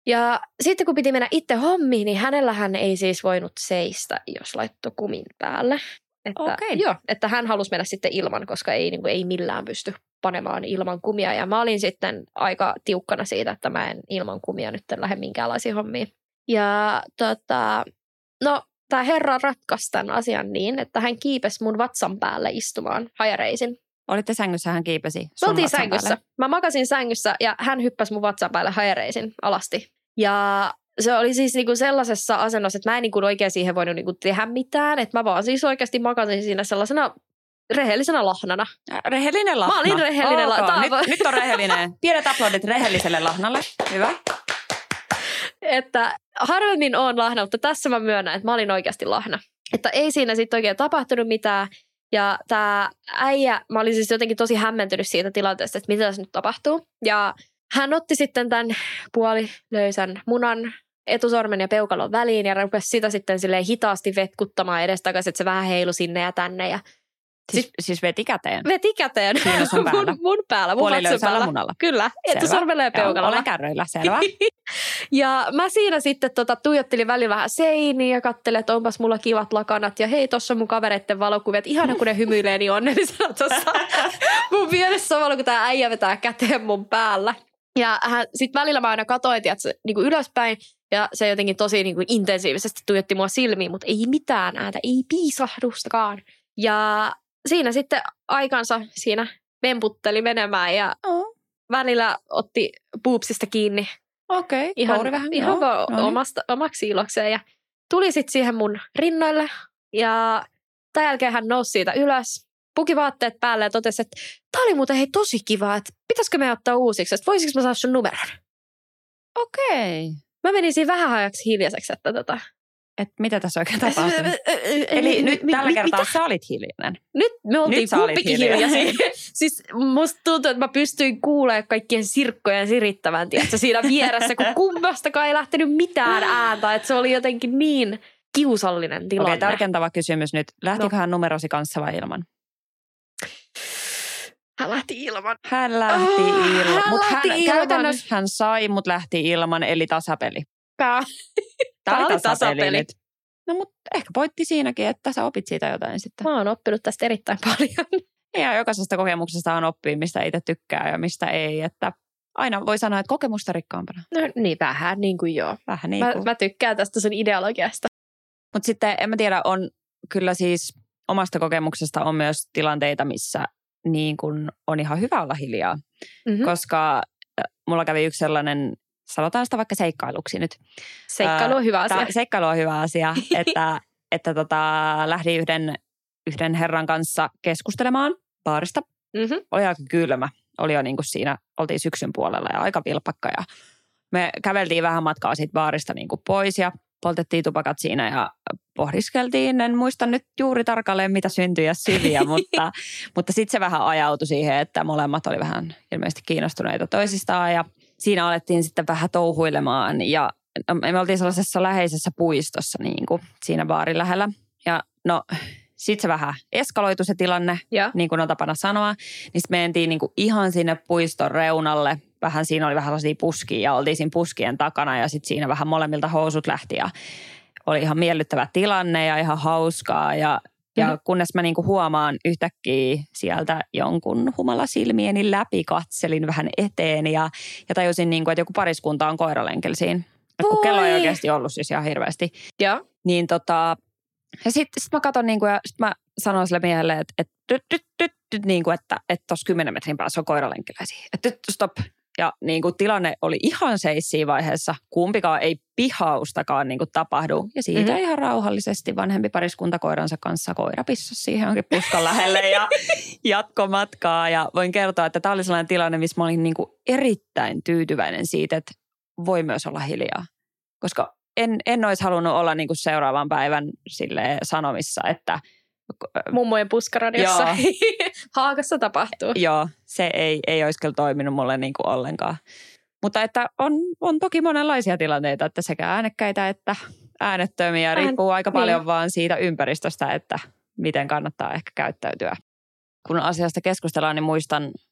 Ja sitten kun piti mennä itse hommiin, niin hänellähän ei siis voinut seistä, jos laittoi kumin päälle. Että, okay. Joo, että hän halusi mennä sitten ilman, koska ei millään pysty panemaan ilman kumia. Ja mä olin sitten aika tiukkana siitä, että mä en ilman kumia nyt lähde minkäänlaisiin hommiin. Ja no tää herra ratkaisi tämän asian niin, että hän kiipesi mun vatsan päälle istumaan hajareisin. Olitte sängyssä, hän kiipesi sun vatsan sängyssä. Päälle. Mä makasin sängyssä ja hän hyppäsi mun vatsan päälle hajareisin alasti. Ja se oli siis niinku sellaisessa asennossa, että mä en niinku oikein siihen voinut niinku tehdä mitään. Että mä vaan siis oikeasti makasin siinä sellaisena rehellisenä lahnana. Rehellinen lahna. Mä olin rehellinen lahna. Nyt on rehellinen. Pienet aplodit rehelliselle lahnalle. Hyvä. Että harvemmin oon lahna, mutta tässä mä myönnän, että mä olin oikeasti lahna. Että ei siinä sitten oikein tapahtunut mitään. Ja tää äijä, mä olin siis jotenkin tosi hämmentynyt siitä tilanteesta, että mitä tässä nyt tapahtuu. Ja hän otti sitten tämän puolilöysän munan etusormen ja peukalon väliin ja rupesi sitä sitten silleen hitaasti vetkuttamaan edestakaisin, että se vähän heilu sinne ja tänne. Ja siis veti käteen? Veti käteen. Päällä. Mun päällä. Puolilöysällä munalla. Kyllä, etusormella ja peukalolla. Olen kärryillä, selvä. Ja mä siinä sitten tuijottelin välillä vähän seiniin ja katselin, että onpas mulla kivat lakanat. Ja hei, tossa mun kavereiden valokuvia. Ihana, kun ne hymyilee, niin onnellisena tossa mun vieressä samalla, kun tää äijä vetää käteen mun päällä. Ja sit välillä mä aina katsoin, tiiätkö, niinku ylöspäin. Ja se jotenkin tosi niinku intensiivisesti tuijotti mua silmiin, mutta ei mitään ääntä, ei piisahdustakaan. Ja siinä sitten aikansa siinä vemputteli menemään ja välillä otti puupsista kiinni. Okei, kouri vähän. Ihan omaksi ilokseen. Ja tuli sitten siihen mun rinnoille ja tämän jälkeen hän nousi siitä ylös, puki vaatteet päälle ja totesi, että tää oli muuten hei tosi kiva, että pitäisikö me ottaa uusiksi, että voisiko mä saada sun numeron? Okei. Mä menin siinä vähän ajaksi hiljaiseksi, että Et mitä tässä oikein tapahtuu? Eli nyt tällä kertaa sä olit hiljainen. Nyt me oltiin kumpikin hiljaisia. Siis musta tuntuu, että mä pystyin kuulemaan kaikkien sirkkojen sirittävän tietysti, siinä vieressä, kun kummastakaan ei lähtenyt mitään ääntä. Että se oli jotenkin niin kiusallinen tilanne. Okei, tarkentava kysymys nyt. Lähtikö hän numerosi kanssa vai ilman? Hän lähti ilman. Hän lähti ilman. Käytännössä hän sai, mutta lähti ilman, eli tasapeli. Tämä oli tasapeli. No mutta ehkä voitti siinäkin, että sä opit siitä jotain sitten. Mä oon oppinut tästä erittäin paljon. Ja jokaisesta kokemuksesta on oppii, mistä itse tykkää ja mistä ei. Että aina voi sanoa, että kokemusta rikkaampana. No niin, vähän niin kuin joo. Vähän niin kuin. Mä tykkään tästä sun ideologiasta. Mutta sitten en mä tiedä, on kyllä siis omasta kokemuksesta on myös tilanteita, missä niin kuin on ihan hyvä olla hiljaa. Mm-hmm. Koska mulla kävi yksi sellainen... Sanotaan sitä vaikka seikkailuksi nyt. Seikkailu on hyvä asia. Seikkailu on hyvä asia, että lähdin yhden herran kanssa keskustelemaan baarista. Mm-hmm. Oli aika kylmä. Oli jo niin kuin siinä, oltiin syksyn puolella ja aika vilpakka. Ja me käveltiin vähän matkaa siitä baarista niin kuin pois ja poltettiin tupakat siinä ja pohdiskeltiin. En muista nyt juuri tarkalleen, mitä syntyi ja syviä, mutta sitten se vähän ajautui siihen, että molemmat oli vähän ilmeisesti kiinnostuneita toisistaan ja siinä alettiin sitten vähän touhuilemaan ja me oltiin sellaisessa läheisessä puistossa niin kuin siinä baarin lähellä. Ja no sit se vähän eskaloitu se tilanne, niin kuin on tapana sanoa. Niin sitten me mentiin niin kuin ihan sinne puiston reunalle. Siinä oli vähän sellaisia puskia ja oltiin siinä puskien takana ja sitten siinä vähän molemmilta housut lähti. Ja oli ihan miellyttävä tilanne ja ihan hauskaa ja kunnes mä niinku huomaan yhtäkkiä sieltä jonkun humalasilmieni läpi, katselin vähän eteen ja tajusin, niinku, että joku pariskunta on koiralenkellä siinä. Kun kello ei oikeasti ollut siis ihan hirveästi. Ja niin sit mä katon niinku, ja sit mä sanoin sille miehelle, että tuossa 10 metrin päässä on koiralenkellä siinä. Että nyt stop. Ja niinku, tilanne oli ihan seis siinä vaiheessa. Kumpikaan ei pihaustakaan niinku, tapahdu. Ja siitä ihan rauhallisesti vanhempi pariskunta koiransa kanssa koirapissa siihen onkin puskan lähelle ja jatko matkaa. Ja voin kertoa, että tämä oli sellainen tilanne, missä mä olin niinku, erittäin tyytyväinen siitä, että voi myös olla hiljaa. Koska en olisi halunnut olla niin kuin seuraavan päivän sille sanomissa, että mummojen puskaradiossa Haagassa tapahtuu. Joo, se ei olisi kyllä toiminut mulle niin kuin ollenkaan. Mutta että on toki monenlaisia tilanteita, että sekä äänekkäitä että äänettömiä. Riippuu aika paljon vaan siitä ympäristöstä, että miten kannattaa ehkä käyttäytyä. Kun asiasta keskustellaan, niin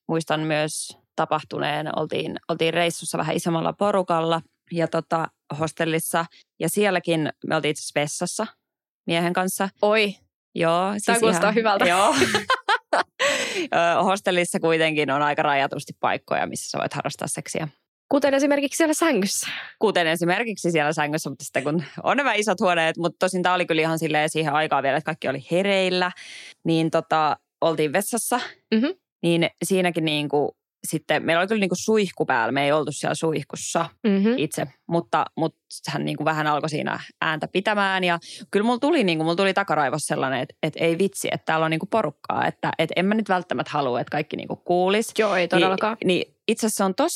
muistan myös tapahtuneen. Oltiin reissussa vähän isommalla porukalla ja hostellissa. Ja sielläkin me oltiin itse asiassa vessassa miehen kanssa. Oi, joo, siis tämä kuulostaa ihan hyvältä. Joo. Hostellissa kuitenkin on aika rajatusti paikkoja, missä sä voit harrastaa seksiä. Kuten esimerkiksi siellä sängyssä. Mutta sitten kun on nämä isot huoneet, mutta tosin tämä oli kyllä ihan silleen siihen aikaan vielä, että kaikki oli hereillä, niin oltiin vessassa, niin siinäkin niinku sitten, meillä oli kyllä niinku suihku päällä, me ei oltu siellä suihkussa itse, mutta hän niinku vähän alkoi siinä ääntä pitämään ja kyllä mulla tuli takaraivossa sellainen, että ei vitsi, että täällä on niinku porukkaa, että en mä nyt välttämättä halua, että kaikki niinku kuulisi. Joo, ei todellakaan. Niin itse asiassa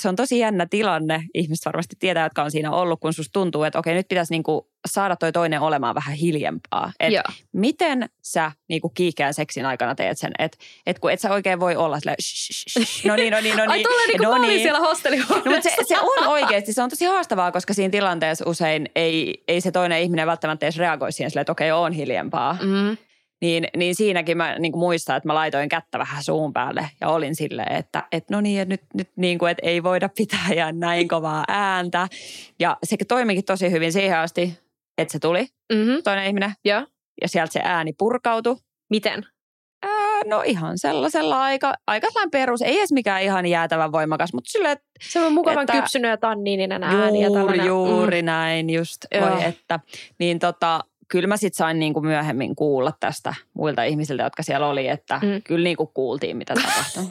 se on tosi jännä tilanne. Ihmiset varmasti tietää, jotka on siinä ollut, kun susta tuntuu, että okei, nyt pitäisi niinku saada toi toinen olemaan vähän hiljempaa. Että miten sä niinku kiihkeän seksin aikana teet sen? Että kun et sä oikein voi olla silleen, no niin. Ai tolleen niin kuin mä olin siellä hostelihuoneessa. No, mutta se on oikeasti, se on tosi haastavaa, koska siinä tilanteessa usein ei se toinen ihminen välttämättä edes reagoi siihen silleen, että okei, on hiljempaa. Mm. Niin siinäkin mä niin kuin muistan, että mä laitoin kättä vähän suun päälle ja olin silleen, että no niin, että nyt niin kuin, että ei voida pitää ja näin kovaa ääntä. Ja se toimikin tosi hyvin siihen asti, että se tuli toinen ihminen ja sieltä se ääni purkautui. Miten? No ihan sellaisella aika perus, ei edes mikään ihan jäätävän voimakas, mutta silleen. Se on mukavan että kypsynyt ja tanniininen ääni. Juuri näin just. Voi että. Niin kyllä mä sitten sain niinku myöhemmin kuulla tästä muilta ihmisiltä, jotka siellä oli, että kyllä niinku kuultiin, mitä tapahtui.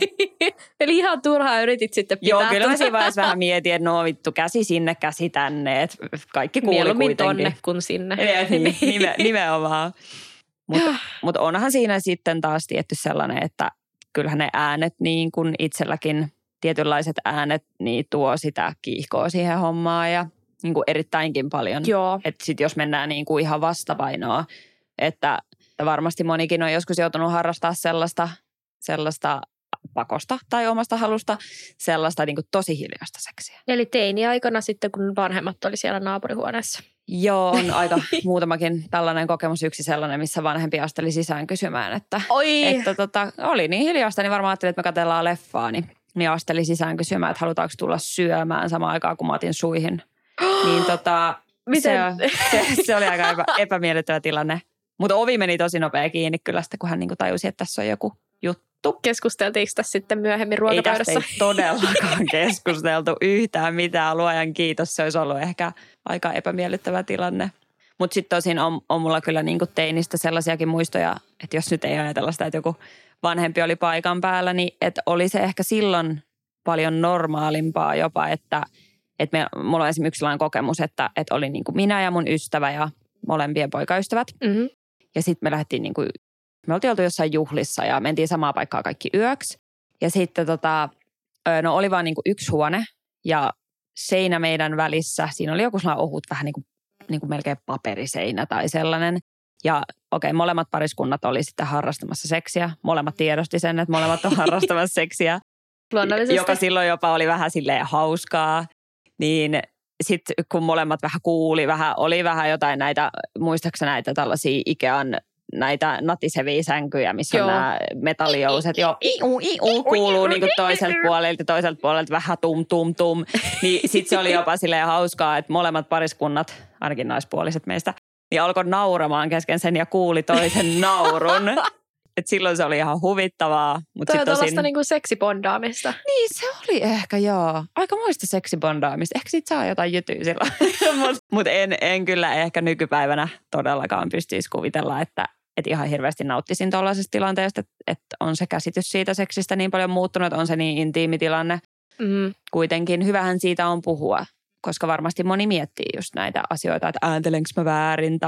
Eli ihan turhaa yritit sitten pitää. Joo, kyllä mä siinä vaiheessa vähän mietin, että no vittu, käsi sinne, käsi tänne, että kaikki kuuli mieluummin kuitenkin. Mieluummin tonne kuin sinne. Nimenomaan. Mutta onhan siinä sitten taas tietty sellainen, että kyllähän ne äänet niin kuin itselläkin, tietynlaiset äänet, niin tuo sitä kiihkoa siihen hommaan ja niin kuin erittäinkin paljon. Että sitten jos mennään niin kuin ihan vastapainoa, että varmasti monikin on joskus joutunut harrastaa sellaista pakosta tai omasta halusta, sellaista niin kuin tosi hiljaista seksiä. Eli teini-aikana sitten, kun vanhemmat oli siellä naapurihuoneessa. Joo, on aika muutamakin tällainen kokemus, yksi sellainen, missä vanhempi asteli sisään kysymään, että oli niin hiljaista, niin varmaan ajattelin, että me katsellaan leffaa, niin asteli sisään kysymään, että halutaanko tulla syömään samaan aikaan, kun mä otin suihin. Niin se oli aika epämiellyttävä tilanne. Mutta ovi meni tosi nopea kiinni kyllä sitten, kun hän niinku tajusi, että tässä on joku juttu. Keskusteltiinko tässä sitten myöhemmin ruokapöydässä? Ei tästä todellakaan keskusteltu yhtään mitään. Luojan kiitos, se olisi ollut ehkä aika epämiellyttävä tilanne. Mutta sitten tosin on mulla kyllä niinku teinistä sellaisiakin muistoja, että jos nyt ei ajatella sitä, että joku vanhempi oli paikan päällä, niin että oli se ehkä silloin paljon normaalimpaa jopa, että mulla on esimerkiksi sellainen kokemus, että oli niin kuin minä ja mun ystävä ja molempien poikaystävät. Mm-hmm. Ja sitten me lähdettiin, niin kuin, me oltiin oltu jossain juhlissa ja mentiin samaa paikkaa kaikki yöksi. Ja sitten oli vaan niin kuin yksi huone ja seinä meidän välissä. Siinä oli joku sellainen ohut, vähän niin kuin melkein paperiseinä tai sellainen. Ja okei, molemmat pariskunnat oli sitten harrastamassa seksiä. Molemmat tiedosti sen, että molemmat on harrastamassa seksiä. Luonnollisesti. Joka silloin jopa oli vähän silleen hauskaa. Niin sitten kun molemmat vähän kuuli, oli vähän jotain näitä, muistaakseni näitä tällaisia Ikean näitä natiseviä sänkyjä, missä on nämä metallijouset. Joo, kuuluu niin kuin toiselta puolelta vähän tum. Niin sitten se oli jopa silleen hauskaa, että molemmat pariskunnat, ainakin naispuoliset meistä, niin alkoi nauramaan kesken sen ja kuuli toisen naurun. Että silloin se oli ihan huvittavaa. Mut toi on tollaista niinku seksibondaamista. Niin, se oli ehkä, joo. Aika muista seksibondaamista. Ehkä siitä saa jotain jytyä silloin. Mutta en kyllä ehkä nykypäivänä todellakaan pystyisi kuvitella, että ihan hirveästi nauttisin tollaisesta tilanteesta. Että on se käsitys siitä seksistä niin paljon muuttunut, on se niin intiimi tilanne. Mm. Kuitenkin hyvähän siitä on puhua, koska varmasti moni miettii just näitä asioita, että ääntelenkö mä väärin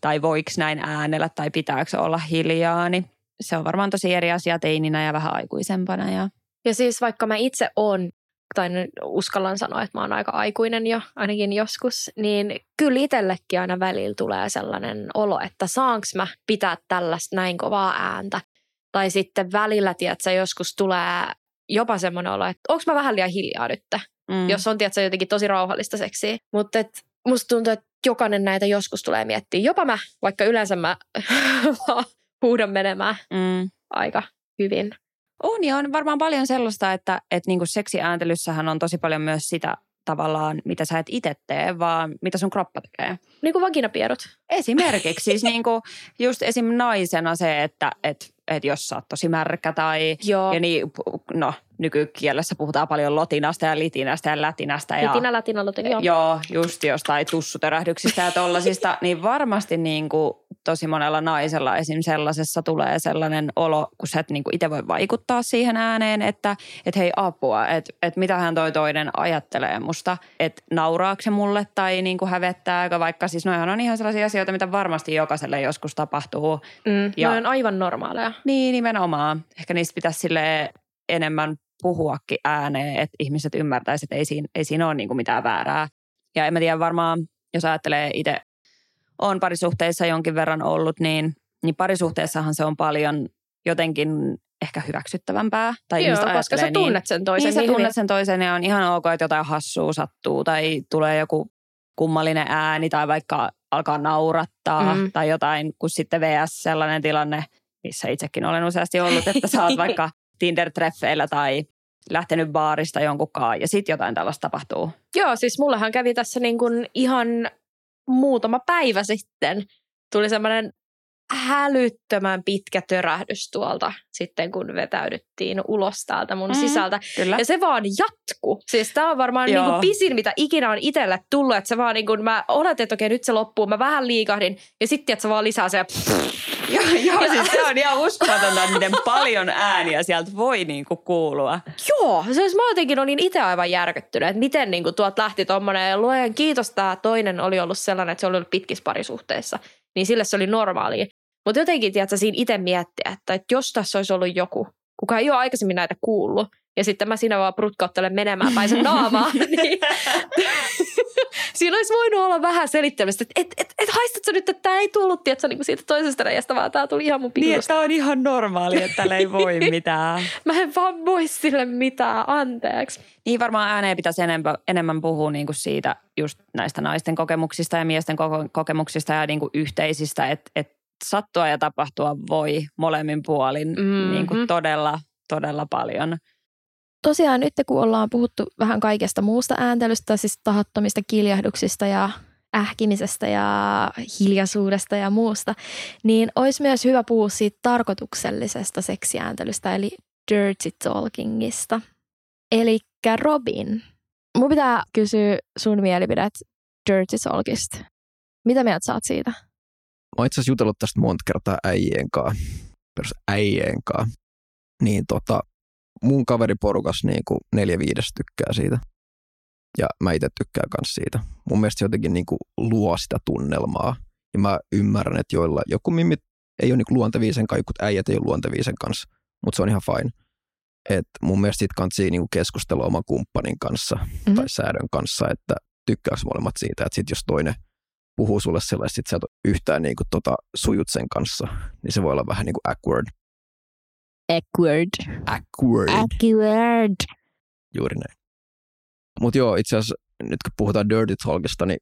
tai voiko näin äänellä tai pitääkö olla hiljaa, niin se on varmaan tosi eri asia teininä ja vähän aikuisempana. Ja siis vaikka mä itse oon tai uskallan sanoa, että mä oon aika aikuinen jo ainakin joskus, niin kyllä itsellekin aina välillä tulee sellainen olo, että saanko mä pitää tällaista näin kovaa ääntä. Tai sitten välillä, tiedätkö, joskus tulee jopa semmoinen olo, että onko mä vähän liian hiljaa nyt, jos on, tiedätkö, jotenkin tosi rauhallista seksiä. Mutta musta tuntuu, että jokainen näitä joskus tulee miettiä. Jopa mä, vaikka yleensä mä huudan menemään aika hyvin. On ja on varmaan paljon sellaista, että niinku seksiääntelyssähän on tosi paljon myös sitä tavallaan, mitä sä et itse tee, vaan mitä sun kroppa tekee. Niin kuin vaginapiedot. Esimerkiksi. Siis niinku just esim. Naisena se, että jos sä oot tosi märkä tai... Joo. Ja niin, no, nykykielessä puhutaan paljon lotinasta ja litinästä ja lätinästä. Latina, joo. Joo, just jostain tussutörähdyksistä ja tollasista. Niin varmasti niinku tosi monella naisella esim. Sellaisessa tulee sellainen olo, kun sä et niinku itse voi vaikuttaa siihen ääneen, että hei apua, että mitähän toi toinen ajattelee musta, että nauraako se mulle tai niinku hävettääkö, vaikka siis noihan on ihan sellaisia asioita, mitä varmasti jokaiselle joskus tapahtuu. Ja noi on aivan normaaleja. Niin, nimenomaan. Ehkä niistä pitäisi silleen enemmän puhuakin ääneen, että ihmiset ymmärtäisivät, että ei siinä ole niinku mitään väärää. Ja en mä tiedä varmaan, jos ajattelee itse, olen parisuhteissa jonkin verran ollut, niin parisuhteessahan se on paljon jotenkin ehkä hyväksyttävämpää. Tai joo, koska sä tunnet sen toisen. Niin, sä tunnet sen toisen ja on ihan ok, että jotain hassua sattuu tai tulee joku kummallinen ääni tai vaikka alkaa naurattaa tai jotain, kun sitten vs. sellainen tilanne, missä itsekin olen useasti ollut, että sä oot vaikka Tinder-treffeillä tai lähtenyt baarista jonkunkaan ja sitten jotain tällaista tapahtuu. Joo, siis mullahan kävi tässä niin kuin ihan muutama päivä sitten. Tuli semmoinen hälyttömän pitkä törähdys tuolta sitten, kun vetäydyttiin ulos täältä mun sisältä. Kyllä. Ja se vaan jatkuu. Siis tää on varmaan niin kuin pisin, mitä ikinä on itselle tullut. Että se vaan niin kuin, mä oletin, että okei, nyt se loppuu. Mä vähän liikahdin ja sitten, että se vaan lisää se. Joo, siis se on ihan uskomatonta, miten paljon ääniä sieltä voi niinku kuulua. Joo, siis mä jotenkin olin itse aivan järkyttynyt, että miten niinku tuolta lähti tommonen, ja luojan kiitos, tää toinen oli ollut sellainen, että se oli ollut pitkissä parisuhteissa, niin sille se oli normaalia. Mutta jotenkin, tiedätkö, siinä itse miettiä, että jos tässä olisi ollut joku, kuka ei ole aikaisemmin näitä kuullut, ja sitten mä siinä vaan prutkauttelen menemään päin sen naamaan, niin siinä olisi voinut olla vähän selittämistä, että et haistat sä nyt, että tää ei tullut, tiiätsä, niin siitä toisesta reiästä, vaan tää tuli ihan mun piilusta. Niin, että tää on ihan normaali, että täällä ei voi mitään. Mä en vaan voi sille mitään, anteeksi. Niin varmaan ääneen pitäisi enemmän puhua niinku siitä just näistä naisten kokemuksista ja miesten kokemuksista ja niinku yhteisistä, että sattua ja tapahtua voi molemmin puolin niinku todella, todella paljon. Tosiaan nyt kun ollaan puhuttu vähän kaikesta muusta ääntelystä, siis tahattomista kiljahduksista ja ähkimisestä ja hiljaisuudesta ja muusta, niin olisi myös hyvä puhua siitä tarkoituksellisesta seksiääntelystä, eli dirty talkingista. Elikkä Robin, mun pitää kysyä sun mielipidet dirty talkista. Mitä mieltä sä oot siitä? Mä oon itse asiassa jutellut tästä monta kertaa äijien kaa. Niin mun kaveriporukas niinku 4-5 tykkää siitä. Ja mä itse tykkään kans siitä. Mun mielestä se jotenkin niinku luo sitä tunnelmaa. Ja mä ymmärrän, että joilla joku mimmit ei ole niinku luontevia sen kanssa, jotkut äijät ei ole luontevia sen kanssa. Mutta se on ihan fine. Et mun mielestä siitä kansi niinku keskustella oman kumppanin kanssa tai säädön kanssa, että tykkääks molemmat siitä. Että sit jos toinen puhuu sulle sellaista, että sä et yhtään niinku sujut sen kanssa, niin se voi olla vähän niinku awkward. Awkward. Juuri näin. Mutta joo, itse asiassa nyt kun puhutaan dirty talkista, niin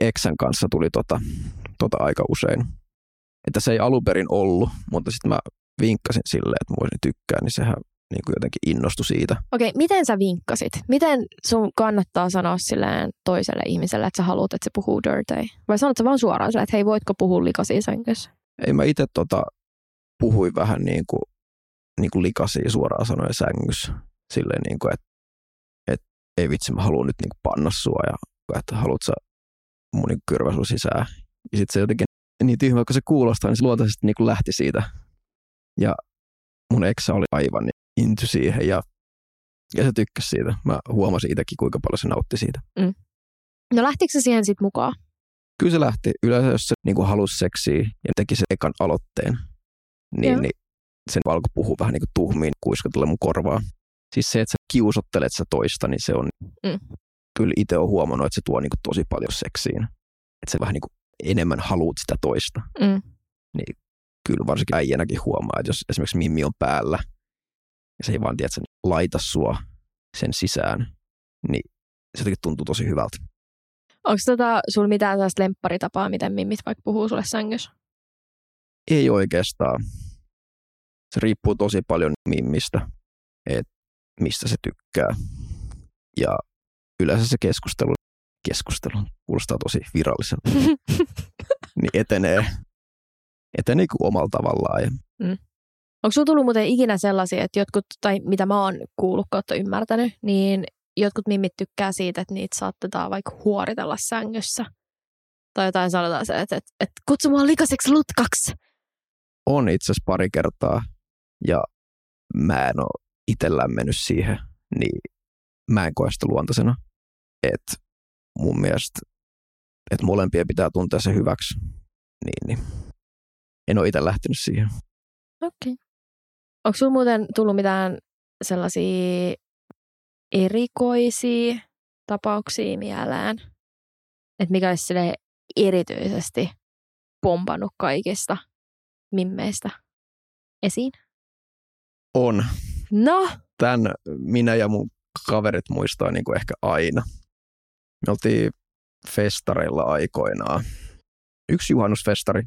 eksän kanssa tuli tota aika usein. Että se ei alunperin ollut, mutta sitten mä vinkkasin silleen, että mä voisin tykkää, niin sehän niin kuin jotenkin innostui siitä. Okei, miten sä vinkkasit? Miten sun kannattaa sanoa silleen toiselle ihmiselle, että sä haluat, että se puhuu dirty? Vai sanot sä vaan suoraan silleen, että hei, voitko puhua likaisia sängyssä? Ei, mä itse puhuin vähän niin kuin likaisia suoraan sanoen sängyssä. Silleen niin kuin, että ei vitsi, mä haluan nyt niin kuin panna sua ja että haluat sä mun niin kyrvä sun sisään. Ja sit se jotenkin niin tyhmä, kun se kuulostaa, niin se luontaisesti niin kuin lähti siitä. Ja mun eksä oli aivan into siihen ja se tykkäsi siitä. Mä huomasin itsekin, kuinka paljon se nautti siitä. No lähtikö se siihen sit mukaan? Kyllä se lähti. Yleensä jos se niin kuin halusi seksiä ja teki sen ekan aloitteen, niin sen alkoi puhua vähän niin kuin tuhmiin, kuiskutella mun korvaa. Siis se, että sä kiusottelet sä toista, niin se on, kyllä itse on huomannut, että se tuo niinku tosi paljon seksiin. Että sä vähän niinku enemmän haluut sitä toista. Niin kyllä varsinkin äijänäkin huomaa, että jos esimerkiksi Mimmi on päällä, ja se ei vaan tiedä, että sä laita sua sen sisään, niin se jotenkin tuntuu tosi hyvältä. Onko sulla mitään tällaista lempparitapaa, miten mimmit vaikka puhuu sulle sängyssä? Ei oikeastaan. Se riippuu tosi paljon mimmistä, että mistä se tykkää. Ja yleensä se keskustelu kuulostaa tosi viralliselta, niin etenee omalla tavallaan. Ja... Onko sulla tullut muuten ikinä sellaisia, että jotkut, tai mitä mä oon kuullut kautta ymmärtänyt, niin jotkut mimmit tykkää siitä, että niitä saatetaan vaikka huoritella sängyssä. Tai jotain sanotaan se, että kutsu mua likaseksi lutkaksi. On itse asiassa pari kertaa, ja mä en ole itsellään mennyt siihen, niin mä en koe sitä luontaisena. Että mun mielestä, että molempien pitää tuntea se hyväksi, niin en ole itse lähtenyt siihen. Okei. Onko sulla muuten tullut mitään sellaisia erikoisia tapauksia mieleen? Että mikä olisi silleen erityisesti pompannut kaikista mimmeistä esiin? On. No? Tän minä ja mun kaverit muistaa niin kuin ehkä aina. Me oltiin festareilla aikoinaan. Yksi juhannusfestari.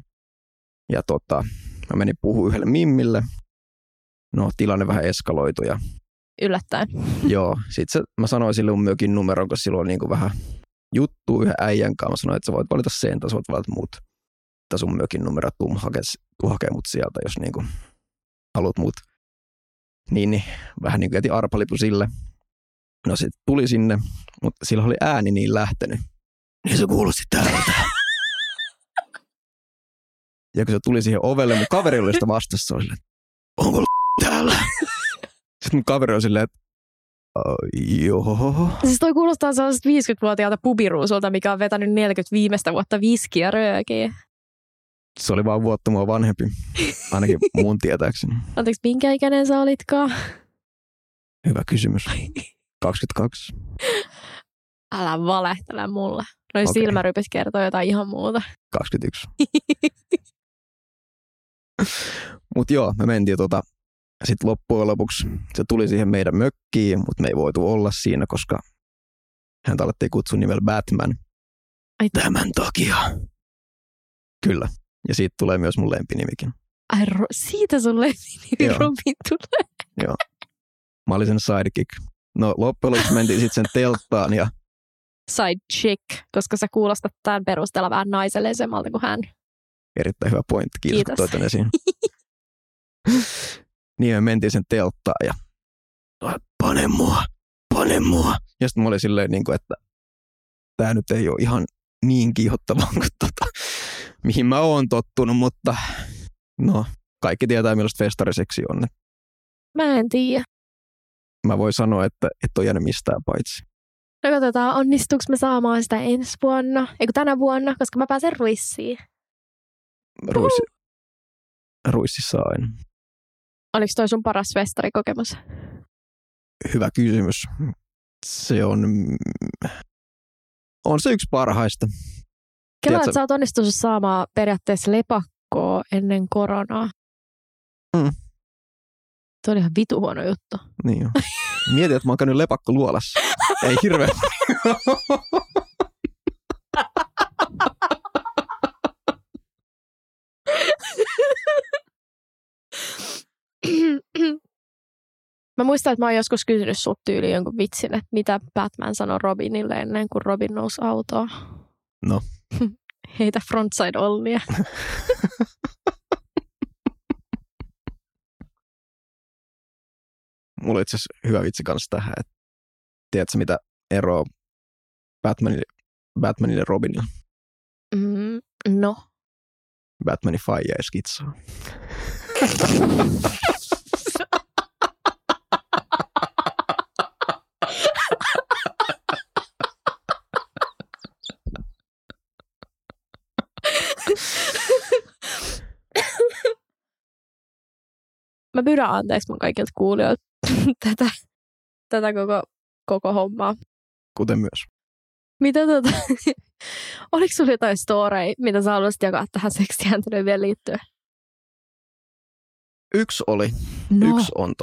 Ja mä menin puhumaan yhdelle mimmille. No, tilanne vähän eskaloitu ja... Yllättäen. Joo. Sitten mä sanoin sille mun mökin numeron, kun silloin niin kuin vähän juttu yhden äijän kanssa. Mä sanoin, että sä voit valita sen, tai sä voit valita muut. Tai sun mökin numero, tuu hakee mut sieltä, jos niin kuin haluat mut. Niin vähän niin kuin jätin arpalipu sille. No sit tuli sinne, mutta sillä oli ääni niin lähtenyt. Niin se kuulosti täältä. Ja kun se tuli siihen ovelle, mun kaveri oli sitä vastassa, oli silleen, onko täällä? Sitten mun kaveri oli silleen, että joo. Siis toi kuulostaa sellaisesta 50-vuotiaalta pubiruusulta, mikä on vetänyt 40 viimeistä vuotta viskiä röökiä. Se oli vaan vuotta mua vanhempi, ainakin mun tietääkseni. Anteeksi, minkä ikäinen sä olitkaan? Hyvä kysymys. 22. Älä valehtele mulle. Noin okay. Silmärypit kertoo jotain ihan muuta. 21. Mut joo, me mentiin sit loppujen lopuksi. Se tuli siihen meidän mökkiin, mutta me ei voitu olla siinä, koska häntä alettiin kutsua nimellä Batman. Ai tämän takia. Kyllä. Ja siitä tulee myös mun lempinimikin. Ai siitä sun lempinimi joo. Robin tulee. Joo. Mä olin sen sidekick. No loppujen lopuksi mentiin sit sen telttaan ja... Side chick, koska sä kuulostat tämän perusteella vähän naisellisemmalta kuin hän. Erittäin hyvä pointti, kiitos. Toi tän esiin. Niin me mentiin sen telttaan ja pane mua. Ja sitten mä olin silleen, että tää nyt ei ole ihan niin kiihottavaa kuin mihin mä oon tottunut, mutta no kaikki tietää millaista festariseksi on. Mä en tiedä. Mä voin sanoa, että et ole jäänyt mistään paitsi. No katsotaan, onnistuuko me saamaan sitä ensi vuonna, eikö tänä vuonna, koska mä pääsen Ruissiin. Ruississa aina. Oliko toi sun paras festarikokemus? Hyvä kysymys. Se on se yksi parhaista. Kelaat, sä oot onnistunut saamaan periaatteessa lepakkoa ennen koronaa. Tuo oli ihan vitu huono juttu. Niin jo. Mietin, että mä oon käynyt lepakko luolassa. Ei hirveä. Mä muistan, että mä oon joskus kysynyt sut tyyliin jonkun vitsin, että mitä Batman sanoi Robinille ennen kuin Robin nousi autoon. No. Heitä frontside ollia. Mulla on itse asiassa hyvä vitsi kanssa tähän, että tiedätkö mitä eroa Batmanille ja Robinille? No. Batmanin faija ja skitsaa. Mä pyydän anteeksi mun kaikilta kuulijoilta tätä tätä koko hommaa. Kuten myös. Mitä oliko sulla jotain storeja, mitä sä haluaisit jakaa tähän seksijääntelyyn vielä liittyen? Yksi oli. No. Yksi on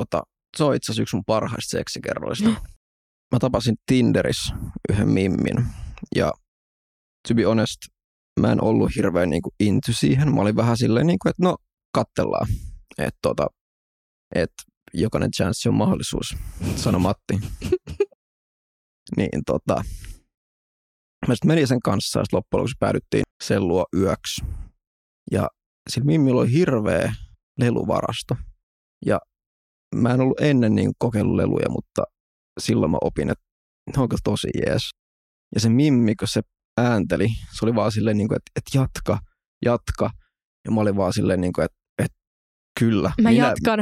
se on itse asiassa yksi mun parhaista seksikerroista. No. Mä tapasin Tinderissä yhden mimmin ja to be honest, mä en ollut hirveän niinku into siihen. Mä olin vähän silleen, niinku, että no kattellaan, että jokainen chanssi on mahdollisuus, sanoi Matti. Niin mä sitten menin sen kanssa ja sitten loppujen lopuksi päädyttiin sen luo yöksi. Ja sillä mimmillä oli hirveä leluvarasto. Ja mä en ollut ennen niin kokeillut leluja, mutta silloin mä opin, että ne onko tosi jees. Ja se mimmi, kun se äänteli, se oli vaan silleen, niin että jatka. Ja mä olin vaan silleen, niin että kyllä. Mä jatkan.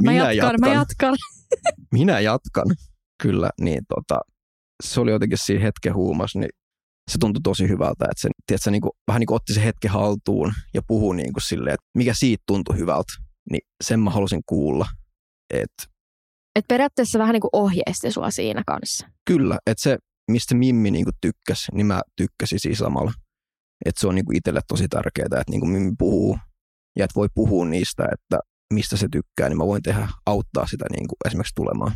Minä jatkan, kyllä. Niin se oli jotenkin siinä hetken huumassa, niin se tuntui tosi hyvältä, että se tiedätkö, niin kuin, vähän niin kuin otti se hetken haltuun ja puhui niin kuin silleen, että mikä siitä tuntui hyvältä, niin sen mä halusin kuulla. Että periaatteessa vähän niin kuin ohjeisti sua siinä kanssa. Kyllä, että se, mistä mimmi niin kuin tykkäsi, niin mä tykkäsin siinä samalla. Että se on niin kuin itselle tosi tärkeää, että niin kuin mimmi puhuu ja että voi puhua niistä, että mistä se tykkää, niin mä voin auttaa sitä niin kuin esimerkiksi tulemaan.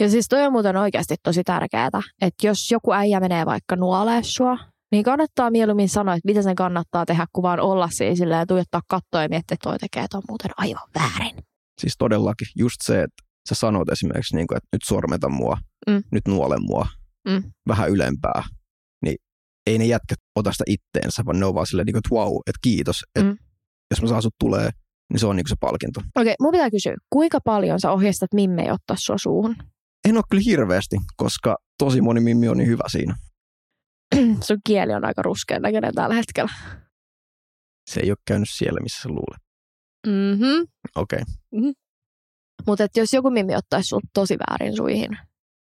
Ja siis toi on muuten oikeasti tosi tärkeää, että jos joku äijä menee vaikka nuolee sua, niin kannattaa mieluummin sanoa, että mitä sen kannattaa tehdä, kun vaan olla siinä ja tuijottaa kattoa ja miettiä, että toi tekee, että on muuten aivan väärin. Siis todellakin just se, että sä sanoit esimerkiksi, niin kuin, että nyt sormeta mua, nyt nuole mua, vähän ylempää, niin ei ne jätkät ota sitä itteensä, vaan ne on vaan silleen, että wow, että kiitos, että jos mä saan sut tulee, niin se on niin kuin se palkinto. Okei, mun pitää kysyä, kuinka paljon sä ohjeistat mimmejä ottaa sua suuhun? En ole kyllä hirveästi, koska tosi moni mimmi on niin hyvä siinä. Sun kieli on aika ruskean näköinen tällä hetkellä. Se ei ole käynyt siellä, missä sä luulet. Mhm. Okei. Okay. Mm-hmm. Mutta jos joku mimmi ottaisi sut tosi väärin suihin,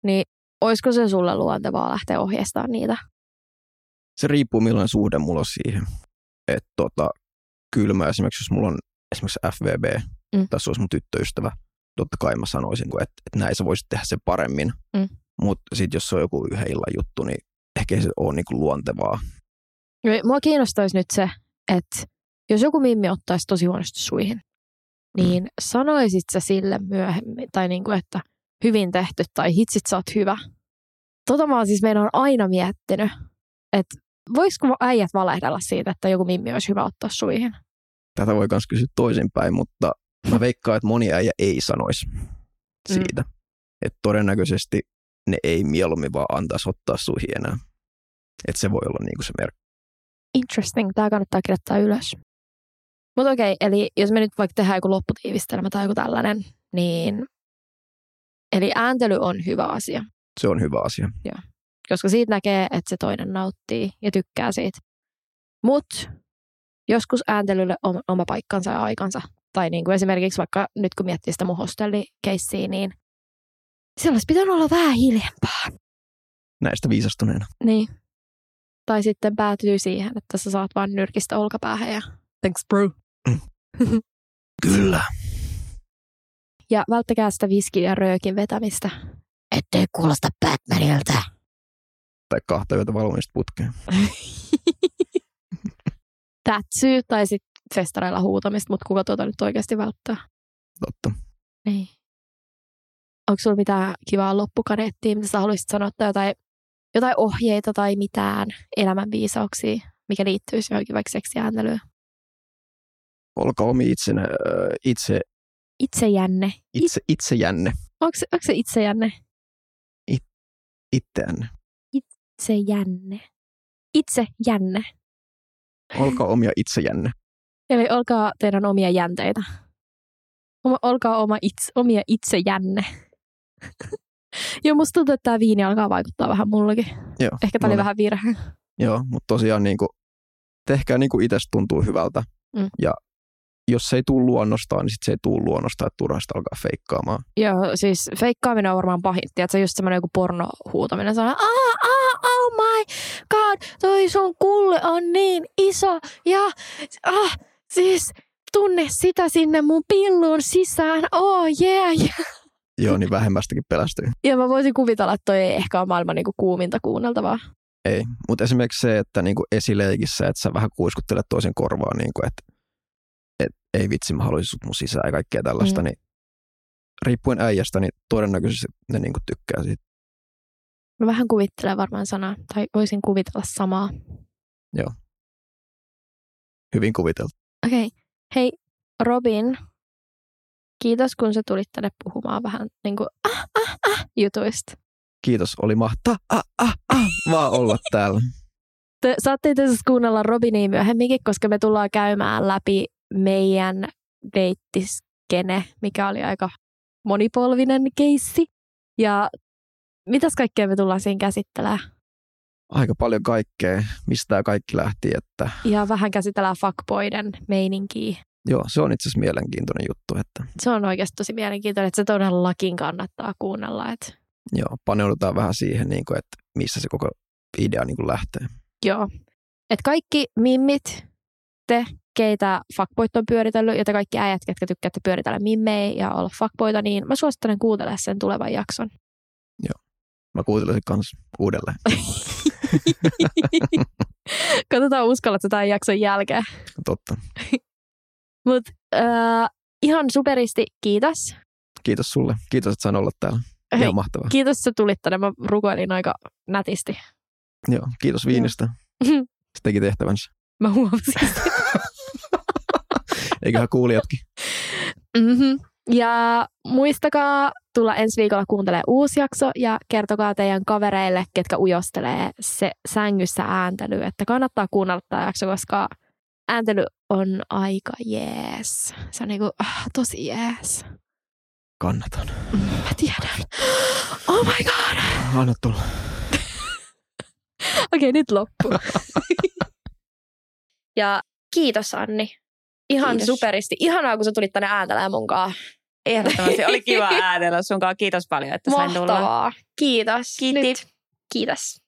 niin olisiko se sulle luontevaa lähteä ohjeistamaan niitä? Se riippuu millainen suhde mulla on siihen. Että kyllä mä esimerkiksi, jos mulla on esimerkiksi FVB, tässä olisi mun tyttöystävä, totta kai mä sanoisin, että näin sä voisit tehdä sen paremmin, mutta sitten jos se on joku yhden illan juttu, niin ehkä se on niinku luontevaa. Mua kiinnostaisi nyt se, että jos joku mimmi ottaisi tosi huonosti suihin, niin sanoisit sä sille myöhemmin, tai niinku, että hyvin tehty, tai hitsit sä oot hyvä. Mä oon siis meidän aina miettinyt, että voisiko äijät valehdella siitä, että joku mimmi olisi hyvä ottaa suihin? Tätä voi myös kysyä toisinpäin, mutta mä veikkaan, että moni äijä ei sanoisi siitä. Että todennäköisesti ne ei mieluummin vaan antaisi ottaa suihin enää. Että se voi olla niinku se merkki. Interesting. Tää kannattaa kirjoittaa ylös. Mutta okei, eli jos me nyt vaikka tehdään joku lopputiivistelmä tai joku tällainen, niin eli ääntely on hyvä asia. Se on hyvä asia. Joo. Koska siitä näkee, että se toinen nauttii ja tykkää siitä. Mutta joskus ääntelylle on oma paikkansa ja aikansa. Tai niin kuin esimerkiksi vaikka nyt kun miettii sitä mun hostellikeissiä, niin siellä olisi pitänyt olla vähän hiljempaa. Näistä viisastuneena. Niin. Tai sitten päätyy siihen, että sä saat vaan nyrkistä olkapäähän ja thanks bro. Kyllä. Ja välttäkää sitä viskin ja röökin vetämistä. Ettei kuulosta Batmanilta. Tai kahta yötä valvonista putkeen. Tätsy tai sitten festareilla huutamista, mutta kuka nyt oikeasti välttää? Totta. Niin. Onko sulla mitään kivaa loppukaneettia, mitä sä haluaisit sanoa, tai jotain ohjeita tai mitään elämänviisauksia, mikä liittyisi johonkin vaikka seksijääntelyyn? Olkaa omi Itse jänne. Onko se itse jänne? Itse jänne. Olkaa omia itse jänne. Eli olkaa teidän omia jänteitä. Olkaa omia itse jänne. Joo, musta tuntuu, että tämä viini alkaa vaikuttaa vähän mullakin. Joo, ehkä tämä oli vähän virhe. Joo, mutta tosiaan niinku, tehkää niinku itsestä tuntuu hyvältä. Ja jos se ei tule luonnostaan, niin sit se ei tule luonnostaan, että turhasta alkaa feikkaamaan. Joo, siis feikkaaminen on varmaan pahin. Tiedätkö, just semmoinen joku pornohuutaminen. Sellainen, oh my god, toi sun kulle on niin iso ja... siis tunne sitä sinne mun pilluun sisään, oh yeah. Joo, niin vähemmästäkin pelästyy. Ja mä voisin kuvitella, että toi ei ehkä ole maailman niinku kuuminta kuunneltavaa. Ei, mutta esimerkiksi se, että niinku esileikissä, että sä vähän kuiskuttelet toisen korvaa, niinku, että et, ei vitsi, mä haluaisin sut mun sisään ja kaikkea tällaista, niin riippuen äijästä, niin todennäköisesti ne niinku tykkää siitä. Mä vähän kuvittelen varmaan sanaa, tai voisin kuvitella samaa. Joo. Hyvin kuviteltu. Okei. Okay. Hei, Robin. Kiitos, kun sä tulit tänne puhumaan vähän niin kuin jutuista. Kiitos, oli mahtaa vaan olla täällä. Te saatte itse asiassa kuunnella Robinia myöhemminkin, koska me tullaan käymään läpi meidän deittiskene, mikä oli aika monipolvinen keissi. Ja mitäs kaikkea me tullaan siinä käsittelemään? Aika paljon kaikkea, mistä kaikki lähti. Että... Ja vähän käsitellään fuckboyden meininkiä. Joo, se on itse asiassa mielenkiintoinen juttu. Että... Se on oikeasti tosi mielenkiintoinen, että se todellakin kannattaa kuunnella. Että... Joo, paneudutaan vähän siihen, niin kuin, että missä se koko idea niin kuin lähtee. Joo, että kaikki mimmit, te, keitä fuckboyt on pyöritellyt, ja te kaikki äijät, ketkä tykkäätte pyöritellä mimmejä ja olla fuckboyta, niin mä suosittelen kuuntelemaan sen tulevan jakson. Joo, mä kuuntelen sen kanssa uudelleen. Katsotaan, uskallatko tämän jakson jälkeen. Totta. Mutta ihan superisti, kiitos. Kiitos sulle. Kiitos, että sain olla täällä. Hei, ihan mahtavaa. Kiitos, että tulit tänne. Mä rukoilin aika nätisti. Joo, kiitos viinistä. Se teki tehtävänsä. Mä huomasin. Eiköhän kuulijatkin. Ja muistakaa tulla ensi viikolla kuuntelemaan uusi jakso ja kertokaa teidän kavereille, ketkä ujostelee se sängyssä ääntelyä. Että kannattaa kuunnella tämä jakso, koska... Ääntely on aika jees. Se on niinku tosi jees. Kannatan. Mä tiedän. Oh my god. Anna tulla. Okei, nyt loppu. Ja kiitos Anni. Ihan kiitos. Superisti. Ihanaa, kun sä tulit tänne ääntelemään munkaan. Ehdottomasti. Oli kiva äänellä sunkaan. Kiitos paljon, että sain tulla. Mahtavaa. Kiitos. Kiitos.